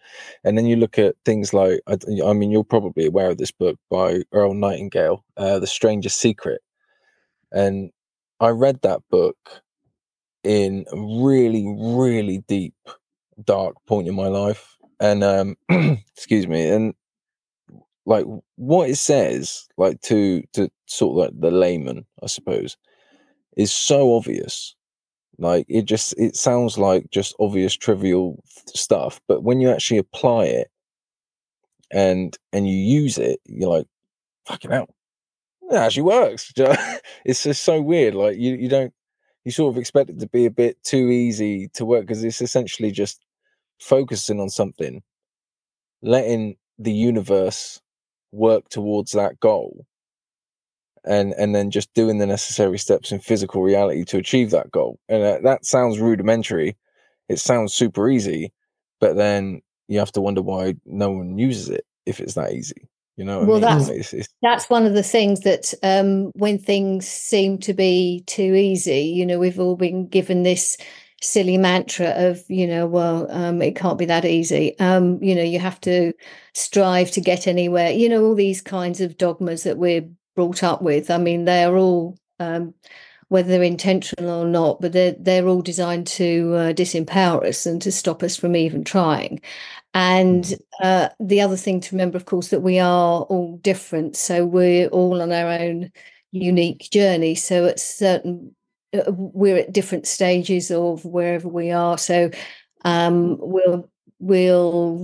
and then you look at things like, I mean, you're probably aware of this book by Earl Nightingale, The Stranger's Secret. And I read that book in a really, really deep, dark point in my life, and excuse me, and like what it says, like to sort of like the layman, I suppose, is so obvious. Like it sounds like just obvious, trivial stuff, but when you actually apply it and you use it, you're like, fucking hell, it actually works. It's just so weird. Like you sort of expect it to be a bit too easy to work, because it's essentially just focusing on something, letting the universe work towards that goal, and then just doing the necessary steps in physical reality to achieve that goal. And that sounds rudimentary, it sounds super easy, But then you have to wonder why no one uses it if it's that easy. You know, well, I mean, that's one of the things that when things seem to be too easy, you know, we've all been given this silly mantra of, you know, well, it can't be that easy. You know, you have to strive to get anywhere. You know, all these kinds of dogmas that we're brought up with. I mean, they're all, whether they're intentional or not, but they're all designed to disempower us and to stop us from even trying. And the other thing to remember, of course, that we are all different. So we're all on our own unique journey. So at certain, we're at different stages of wherever we are. So we'll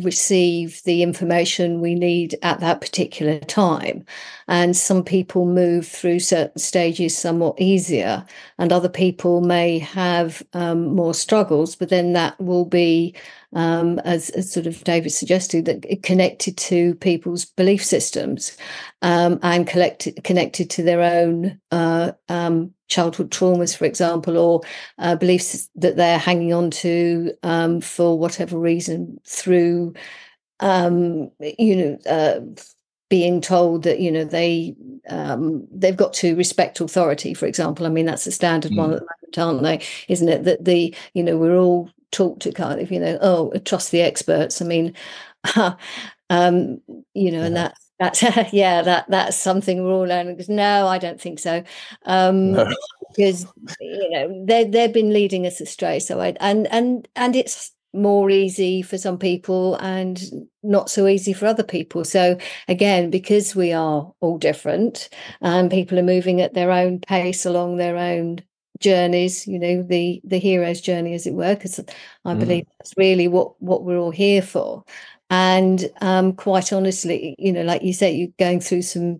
receive the information we need at that particular time. And some people move through certain stages somewhat easier, and other people may have more struggles, but then that will be, as sort of David suggested, that connected to people's belief systems and connected to their own childhood traumas, for example, or beliefs that they're hanging on to for whatever reason through, being told that, you know, they've got to respect authority, for example. I mean, that's a standard one at the moment, aren't they? Isn't it that we're all taught to kind of, trust the experts. I mean, and that's yeah, that's something we're all learning. Because no, I don't think so. No. Because they've been leading us astray. So and it's more easy for some people and not so easy for other people. So again, because we are all different and people are moving at their own pace along their own journeys, the hero's journey, as it were, because I believe that's really what we're all here for. And quite honestly, like you say, you're going through some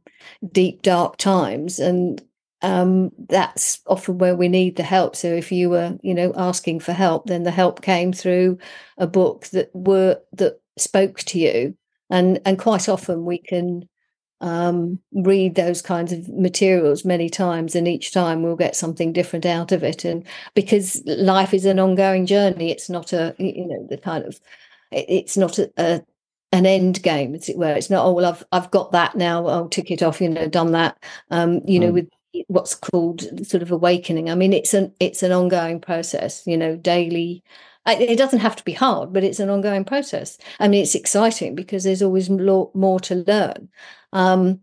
deep, dark times, and that's often where we need the help. So if you were, asking for help, then the help came through a book that spoke to you. And quite often we can read those kinds of materials many times, and each time we'll get something different out of it. And because life is an ongoing journey, it's not an end game, as it were. It's not, oh well, I've got that now, I'll tick it off, done that. With what's called sort of awakening. I mean, it's an ongoing process, daily. It doesn't have to be hard, but it's an ongoing process. I mean, it's exciting because there's always more to learn. I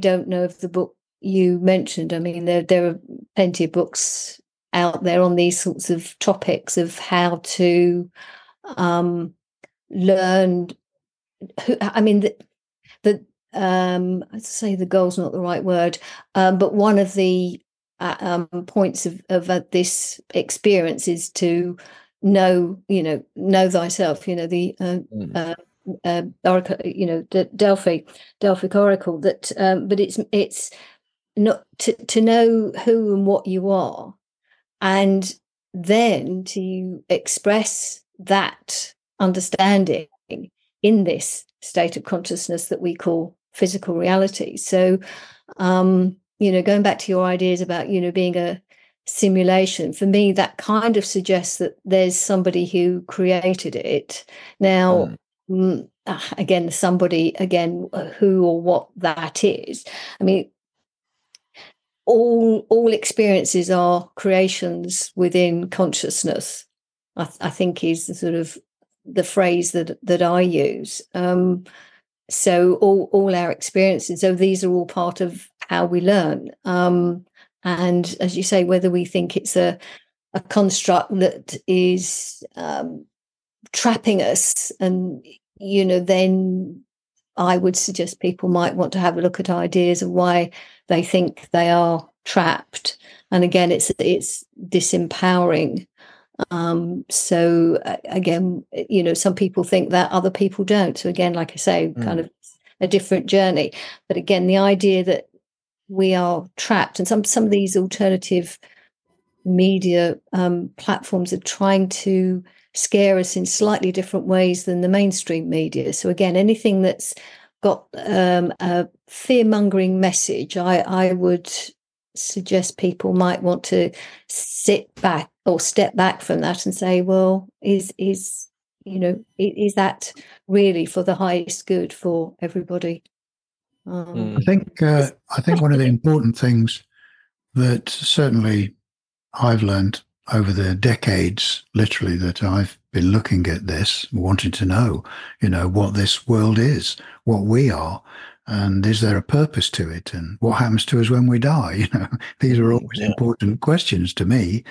don't know if the book you mentioned. I mean, there are plenty of books out there on these sorts of topics of how to learn. I'd say the goal's not the right word, but one of the points of this experience is to know thyself. The oracle, the Delphic oracle. That, but it's not to know who and what you are, and then to express that understanding in this state of consciousness that we call physical reality. So, going back to your ideas about, being a simulation, for me, that kind of suggests that there's somebody who created it. Now, again, somebody, who or what that is. I mean, all experiences are creations within consciousness, I think is the sort of the phrase that I use. So all our experiences, so these are all part of how we learn. And as you say, whether we think it's a construct that is trapping us, and, then I would suggest people might want to have a look at ideas of why they think they are trapped. And again, it's disempowering. So again, some people think that, other people don't. So again, like I say, kind of a different journey. But again, the idea that we are trapped, and some of these alternative media platforms are trying to scare us in slightly different ways than the mainstream media. So again, anything that's got a fear-mongering message, I would suggest people might want to sit back or step back from that and say, well, is that really for the highest good for everybody? I think one of the important things that certainly I've learned over the decades, literally, that I've been looking at this, wanting to know, what this world is, what we are, and is there a purpose to it, and what happens to us when we die? These are always important questions to me,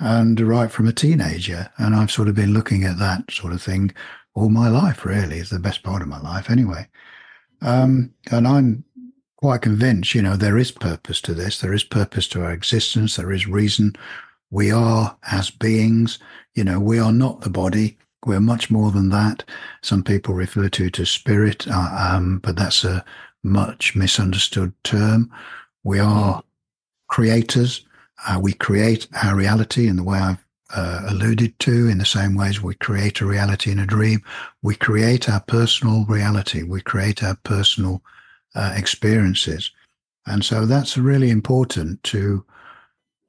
and right from a teenager. And I've sort of been looking at that sort of thing all my life, really. It's the best part of my life anyway. And I'm quite convinced, there is purpose to this. There is purpose to our existence. There is reason. We are, as beings, we are not the body. We're much more than that. Some people refer to it as spirit, but that's a much misunderstood term. We are creators. We create our reality in the way I've alluded to, in the same ways we create a reality in a dream. We create our personal reality. We create our personal experiences. And so that's really important to,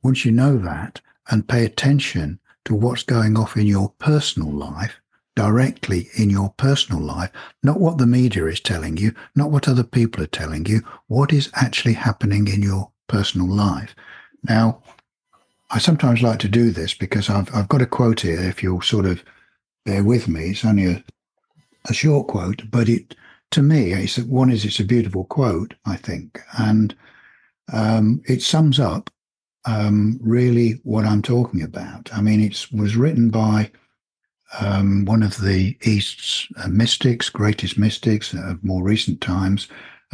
once you know that, and pay attention to what's going off in your personal life, directly in your personal life, not what the media is telling you, not what other people are telling you, what is actually happening in your personal life. Now, I sometimes like to do this because I've got a quote here, if you'll sort of bear with me. It's only a short quote, but it's a beautiful quote, I think. And it sums up really what I'm talking about. I mean, it was written by one of the East's greatest mystics of more recent times,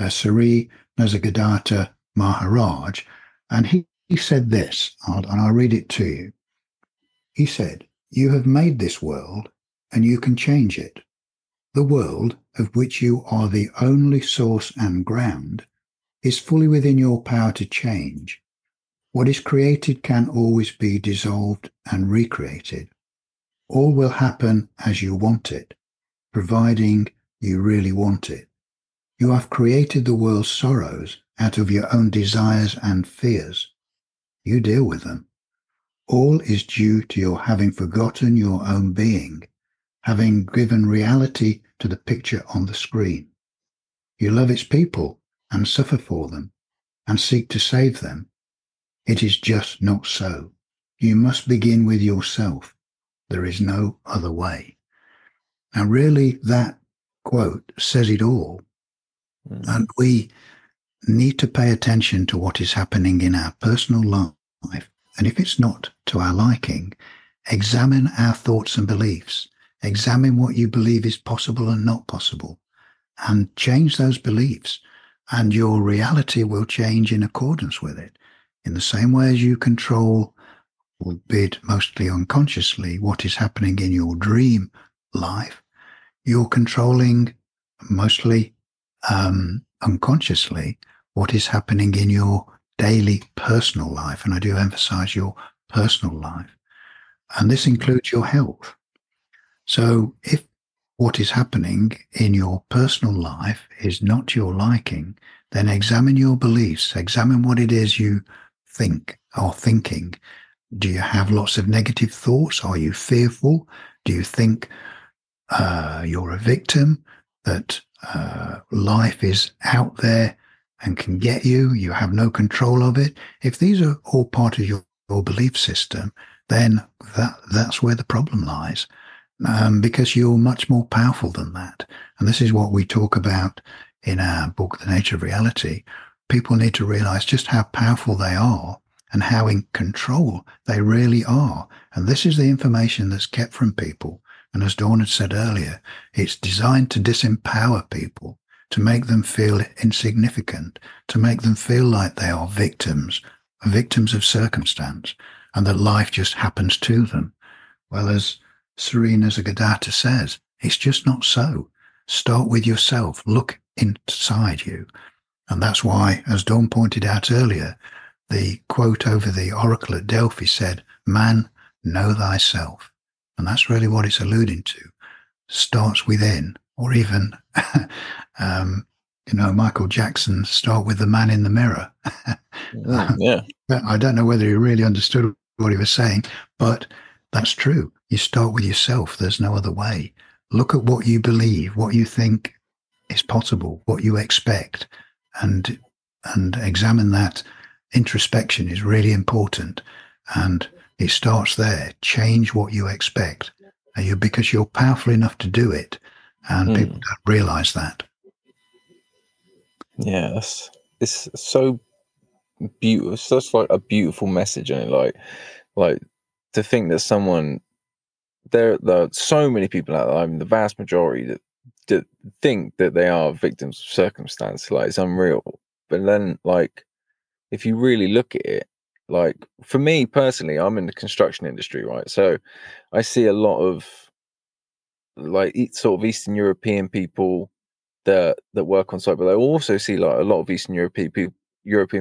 Sri Nazgadatta Maharaj. And he said this, and I'll read it to you. He said, "You have made this world and you can change it. The world, of which you are the only source and ground, is fully within your power to change. What is created can always be dissolved and recreated. All will happen as you want it, providing you really want it. You have created the world's sorrows out of your own desires and fears. You deal with them. All is due to your having forgotten your own being, having given reality to the picture on the screen. You love its people and suffer for them and seek to save them. It is just not so. You must begin with yourself. There is no other way." Now, really, that quote says it all. Mm. And we need to pay attention to what is happening in our personal life. And if it's not to our liking, examine our thoughts and beliefs. Examine what you believe is possible and not possible, and change those beliefs. And your reality will change in accordance with it. In the same way as you control, albeit mostly unconsciously, what is happening in your dream life, you're controlling mostly unconsciously what is happening in your daily personal life. And I do emphasize your personal life. And this includes your health. So if what is happening in your personal life is not to your liking, then examine your beliefs, examine what it is you think or thinking. Do you have lots of negative thoughts? Are you fearful? Do you think you're a victim, that life is out there and can get you? You have no control of it. If these are all part of your belief system, then that's where the problem lies, because you're much more powerful than that. And this is what we talk about in our book, The Nature of Reality. People need to realize just how powerful they are and how in control they really are. And this is the information that's kept from people. And as Dawn had said earlier, it's designed to disempower people, to make them feel insignificant, to make them feel like they are victims of circumstance, and that life just happens to them. Well, as Sri Nazgadatta says, it's just not so. Start with yourself. Look inside you. And that's why, as Dawn pointed out earlier, the quote over the oracle at Delphi said, "Man, know thyself." And that's really what it's alluding to. Starts within, or even, Michael Jackson, start with the man in the mirror. I don't know whether he really understood what he was saying, but that's true. You start with yourself. There's no other way. Look at what you believe, what you think is possible, what you expect, and examine that. Introspection is really important, and it starts there. Change what you expect, because you're powerful enough to do it, and people don't realize that. Yes, it's so beautiful. It's such like a beautiful message, and like to think that someone there are so many people out there. I mean, the vast majority that think that they are victims of circumstance. Like, it's unreal. But then, like, if you really look at it, like, for me personally, I'm in the construction industry, right? So I see a lot of like sort of Eastern European people that work on site, but I also see like a lot of Eastern European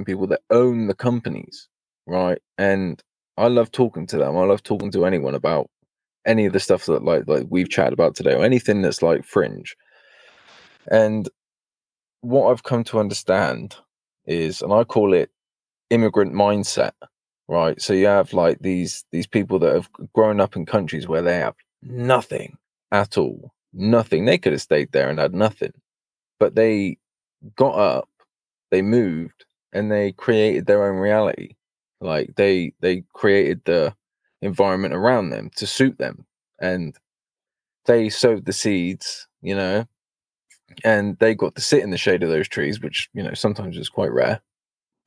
people that own the companies, right? And I love talking to them. I love talking to anyone about any of the stuff that like we've chatted about today, or anything that's like fringe. And what I've come to understand is, and I call it immigrant mindset, right? So you have like these people that have grown up in countries where they have nothing at all, nothing. They could have stayed there and had nothing, but they got up, they moved, and they created their own reality. Like they created the environment around them to suit them, and they sowed the seeds, you know, and they got to sit in the shade of those trees, which, you know, sometimes is quite rare.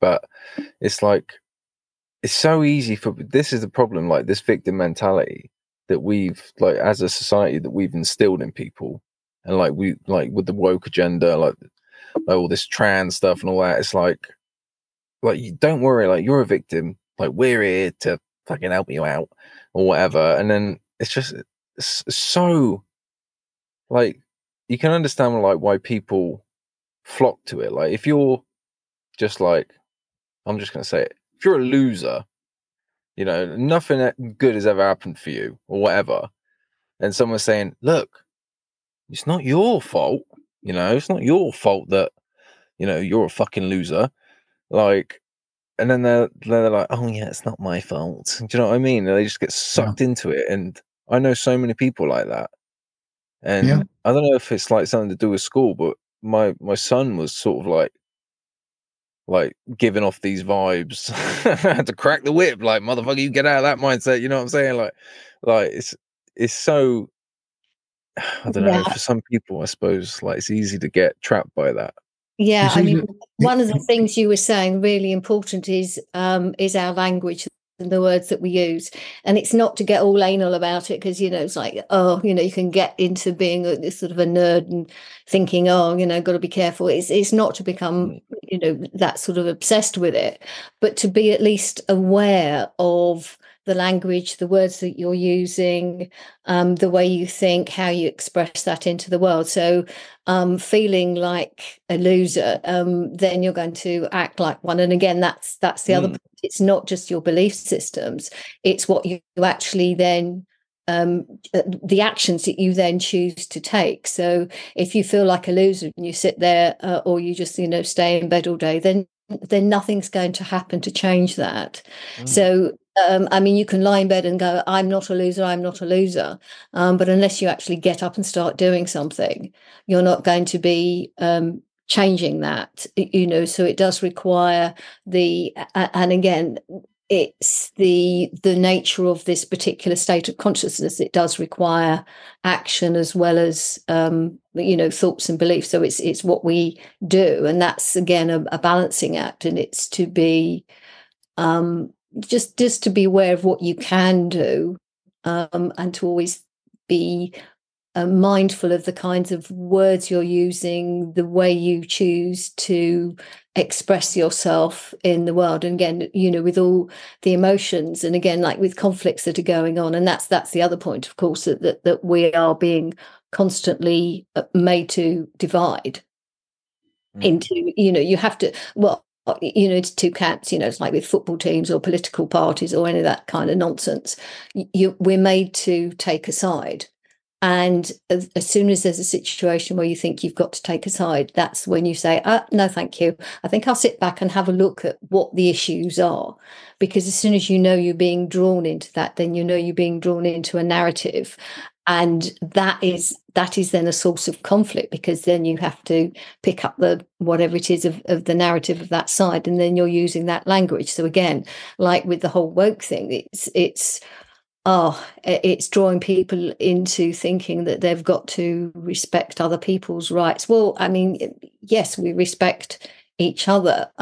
But it's like, it's so easy for, this is the problem, like this victim mentality that we've, like, as a society, that we've instilled in people. And like we, like with the woke agenda, like all this trans stuff and all that, it's like, you don't worry, like you're a victim, like we're here to fucking help you out or whatever. And then it's just, it's so like, you can understand like why people flock to it. Like if you're just like, I'm just going to say it, if you're a loser, you know, nothing good has ever happened for you or whatever, and someone's saying, look, it's not your fault, you know, it's not your fault that, you know, you're a fucking loser. Like, and then they're like, oh yeah, it's not my fault. Do you know what I mean? And they just get sucked into it. And I know so many people like that. And I don't know if it's like something to do with school, but my son was sort of like giving off these vibes. I had to crack the whip, like, motherfucker, you get out of that mindset. You know what I'm saying? Like it's so, I don't know, for some people, I suppose, like it's easy to get trapped by that. Yeah, I mean, one of the things you were saying really important is our language and the words that we use. And it's not to get all anal about it, because, you know, it's like, oh, you know, you can get into being this sort of a nerd and thinking, oh, you know, got to be careful. It's not to become, you know, that sort of obsessed with it, but to be at least aware of the language, the words that you're using, the way you think, how you express that into the world. So feeling like a loser, then you're going to act like one. And again, that's the other point. It's not just your belief systems. It's what you actually then, the actions that you then choose to take. So if you feel like a loser and you sit there or you just, you know, stay in bed all day, then nothing's going to happen to change that. So, I mean, you can lie in bed and go, I'm not a loser. But unless you actually get up and start doing something, you're not going to be changing that, you know. So it does require and again, it's the nature of this particular state of consciousness. It does require action as well as, you know, thoughts and beliefs. So it's what we do. And that's, again, a balancing act. And it's to be... just to be aware of what you can do, and to always be mindful of the kinds of words you're using, the way you choose to express yourself in the world. And again, you know, with all the emotions, and again, like with conflicts that are going on. And that's the other point, of course, that we are being constantly made to divide into, you know, you have to, well, you know, it's two camps, you know, it's like with football teams or political parties or any of that kind of nonsense. We're made to take a side. And as soon as there's a situation where you think you've got to take a side, that's when you say, no, thank you. I think I'll sit back and have a look at what the issues are. Because as soon as you know you're being drawn into that, then you know you're being drawn into a narrative. And that is then a source of conflict, because then you have to pick up the whatever it is of the narrative of that side, and then you're using that language. So again, like with the whole woke thing, it's drawing people into thinking that they've got to respect other people's rights. Well, I mean, yes, we respect each other.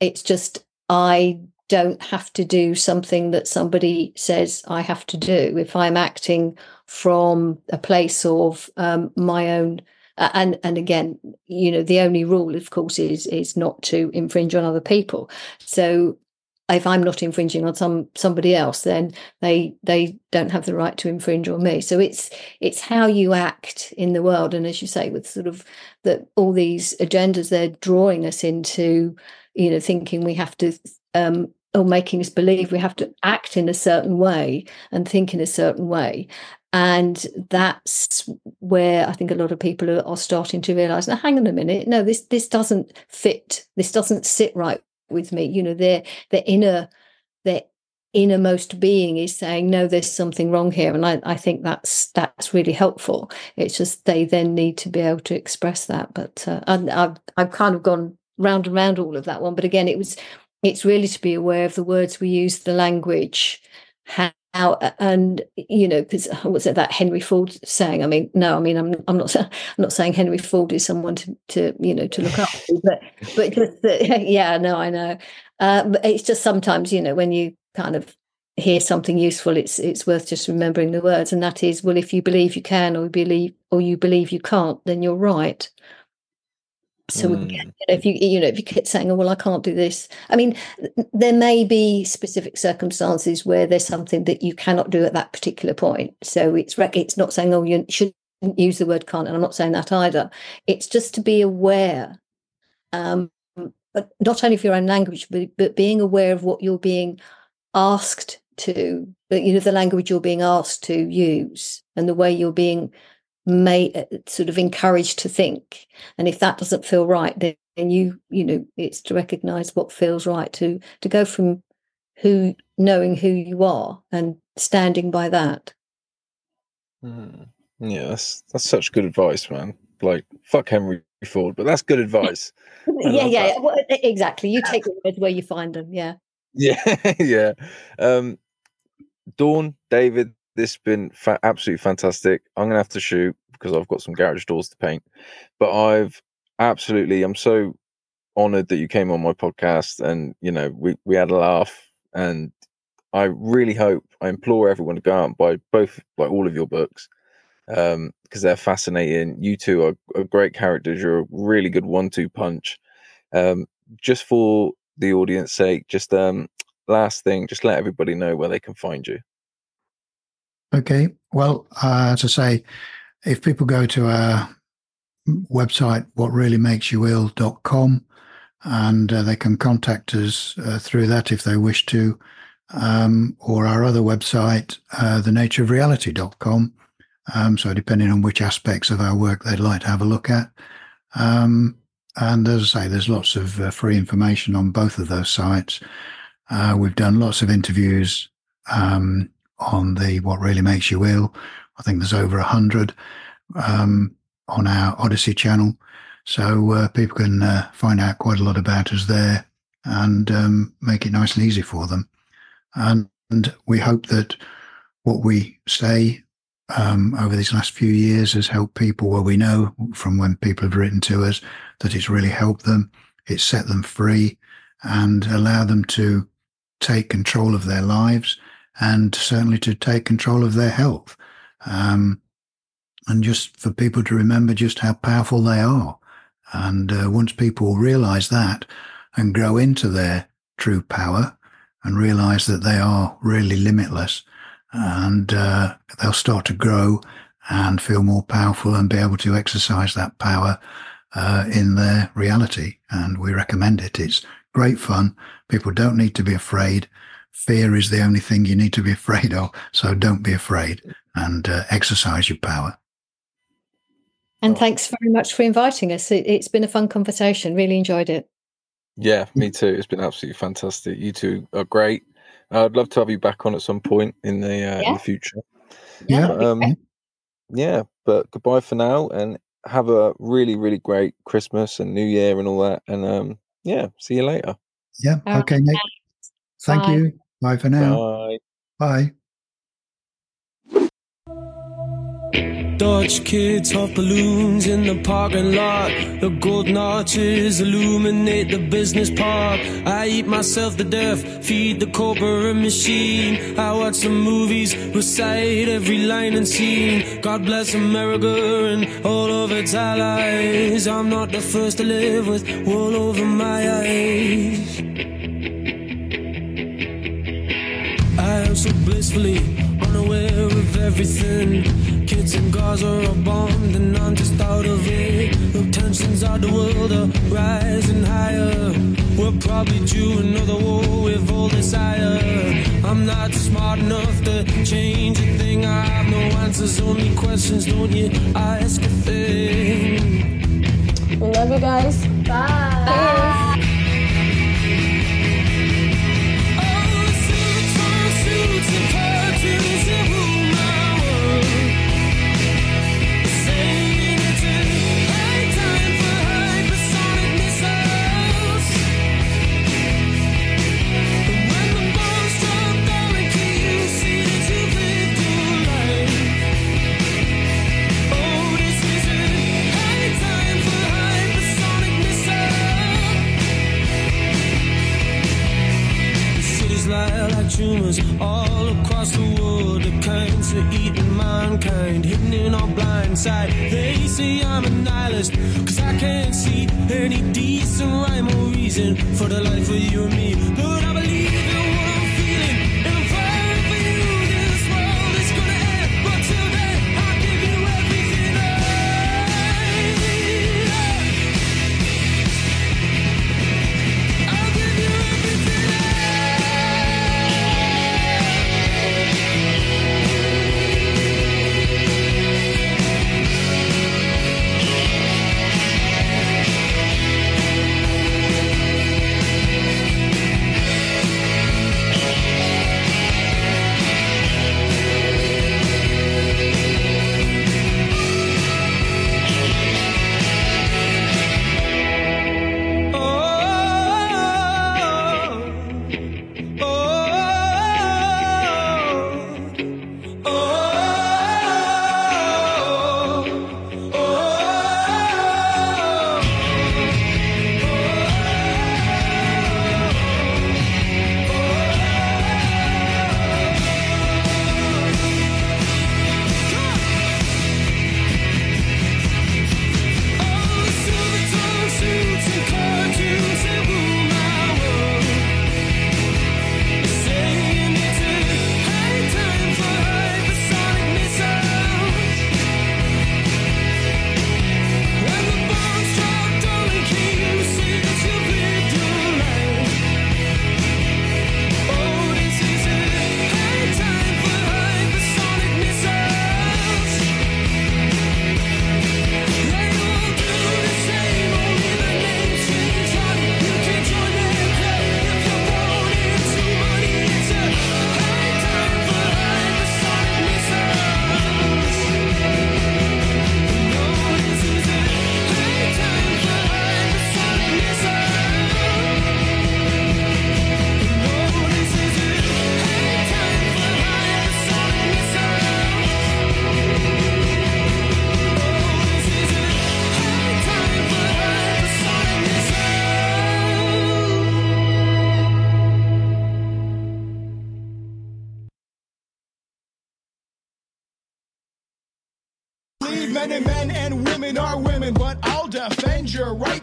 It's just I don't have to do something that somebody says I have to do if I'm acting from a place of my own. And again, you know, the only rule, of course, is not to infringe on other people. So if I'm not infringing on somebody else, then they don't have the right to infringe on me. So it's how you act in the world. And as you say, with sort of all these agendas, they're drawing us into, you know, thinking we have to. Or making us believe we have to act in a certain way and think in a certain way. And that's where I think a lot of people are starting to realise, now, hang on a minute, no, this doesn't fit. This doesn't sit right with me. You know, their innermost being is saying, no, there's something wrong here. And I think that's really helpful. It's just they then need to be able to express that. But I've kind of gone round and round all of that one. But again, it's really to be aware of the words we use, the language, and you know, because what's it that Henry Ford saying? I mean, no, I mean, I'm not saying Henry Ford is someone to look up to, but just that, yeah, no, I know. But it's just sometimes, you know, when you kind of hear something useful, it's worth just remembering the words, and that is, well, if you believe you can, or you believe you can't, then you're right. So again, if you keep saying, oh, well, I can't do this. I mean, there may be specific circumstances where there's something that you cannot do at that particular point. So it's not saying, oh, you shouldn't use the word can't. And I'm not saying that either. It's just to be aware, but not only of your own language, but being aware of what you're being asked to, you know, the language you're being asked to use and the way you're being sort of encouraged to think. And if that doesn't feel right, then you know, it's to recognize what feels right, to go from knowing who you are and standing by that. Yeah, that's such good advice, man. Like, fuck Henry Ford, but that's good advice. yeah. Well, exactly, you take the words where you find them. Yeah. Dawn, David, this has been absolutely fantastic. I'm going to have to shoot because I've got some garage doors to paint. But I'm so honoured that you came on my podcast, and, you know, we had a laugh. And I really implore everyone to go out and buy all of your books, because they're fascinating. You two are great characters. You're a really good 1-2 punch. Just for the audience's sake, just last thing, just let everybody know where they can find you. Okay. Well, as I say, if people go to our website, whatreallymakesyouill.com, and they can contact us through that if they wish to, or our other website, thenatureofreality.com. So depending on which aspects of our work they'd like to have a look at. And as I say, there's lots of free information on both of those sites. We've done lots of interviews, on the What Really Makes You Ill. I think there's over 100 on our Odyssey channel. So people can find out quite a lot about us there, and make it nice and easy for them. And we hope that what we say over these last few years has helped people, where we know from when people have written to us that it's really helped them. It's set them free and allowed them to take control of their lives, and certainly to take control of their health. And just for people to remember just how powerful they are. And once people realize that and grow into their true power and realize that they are really limitless, and they'll start to grow and feel more powerful and be able to exercise that power in their reality. And we recommend it. It's great fun. People don't need to be afraid. Fear is the only thing you need to be afraid of, so don't be afraid. and exercise your power. And thanks very much for inviting us. It's been a fun conversation. Really enjoyed it. Yeah, me too. It's been absolutely fantastic. You two are great. I'd love to have you back on at some point in the future. Yeah. But goodbye for now, and have a really, really great Christmas and New Year and all that. And see you later. Yeah. Okay, Nick. Thank you. Bye for now. Bye. Dutch kids hop balloons in the parking lot. The gold notches illuminate the business park. I eat myself to death, feed the corporate machine. I watch the movies, recite every line and scene. God bless America and all of its allies. I'm not the first to live with wool over my eyes. I am so blissfully unaware of everything. Kids in Gaza are bombed and I'm just out of it. The tensions of the world are rising higher. We're probably due another war with all this ire. I'm not smart enough to change a thing. I have no answers, only questions. Don't you ask a thing. Love you guys. Bye. Bye. Oh, suits, oh, suits and patches and rule my world. Like tumors all across the world, the cancer eating mankind, hidden in our blind sight. They say I'm a nihilist, cause I can't see any decent rhyme or reason for the life of you and me. But I believe in what I'm feeling, and I'm praying for you. This world is gonna end, but till then, I give you everything I'll give you everything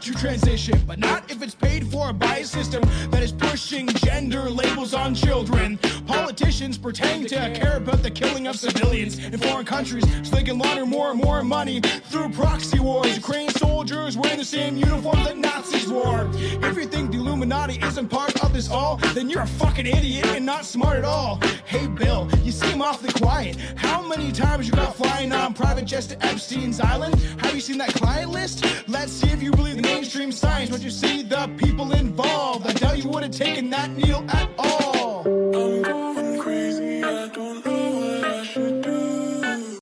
to transition, but not if it's paid for by a system that is pushing gender labels on children. Politicians pretend to care about the killing of civilians in foreign countries so they can launder more and more money through proxy wars. Ukrainian soldiers wearing the same uniform that Nazis wore. If you think the Illuminati isn't part of this all, then you're a fucking idiot and not smart at all. Hey, Bill, you seem awfully quiet. How many times you got flying on private jets to Epstein's Island? Have you seen that client list? Let's see if you believe the mainstream science when you see the people involved. I doubt you would have taken that needle at all.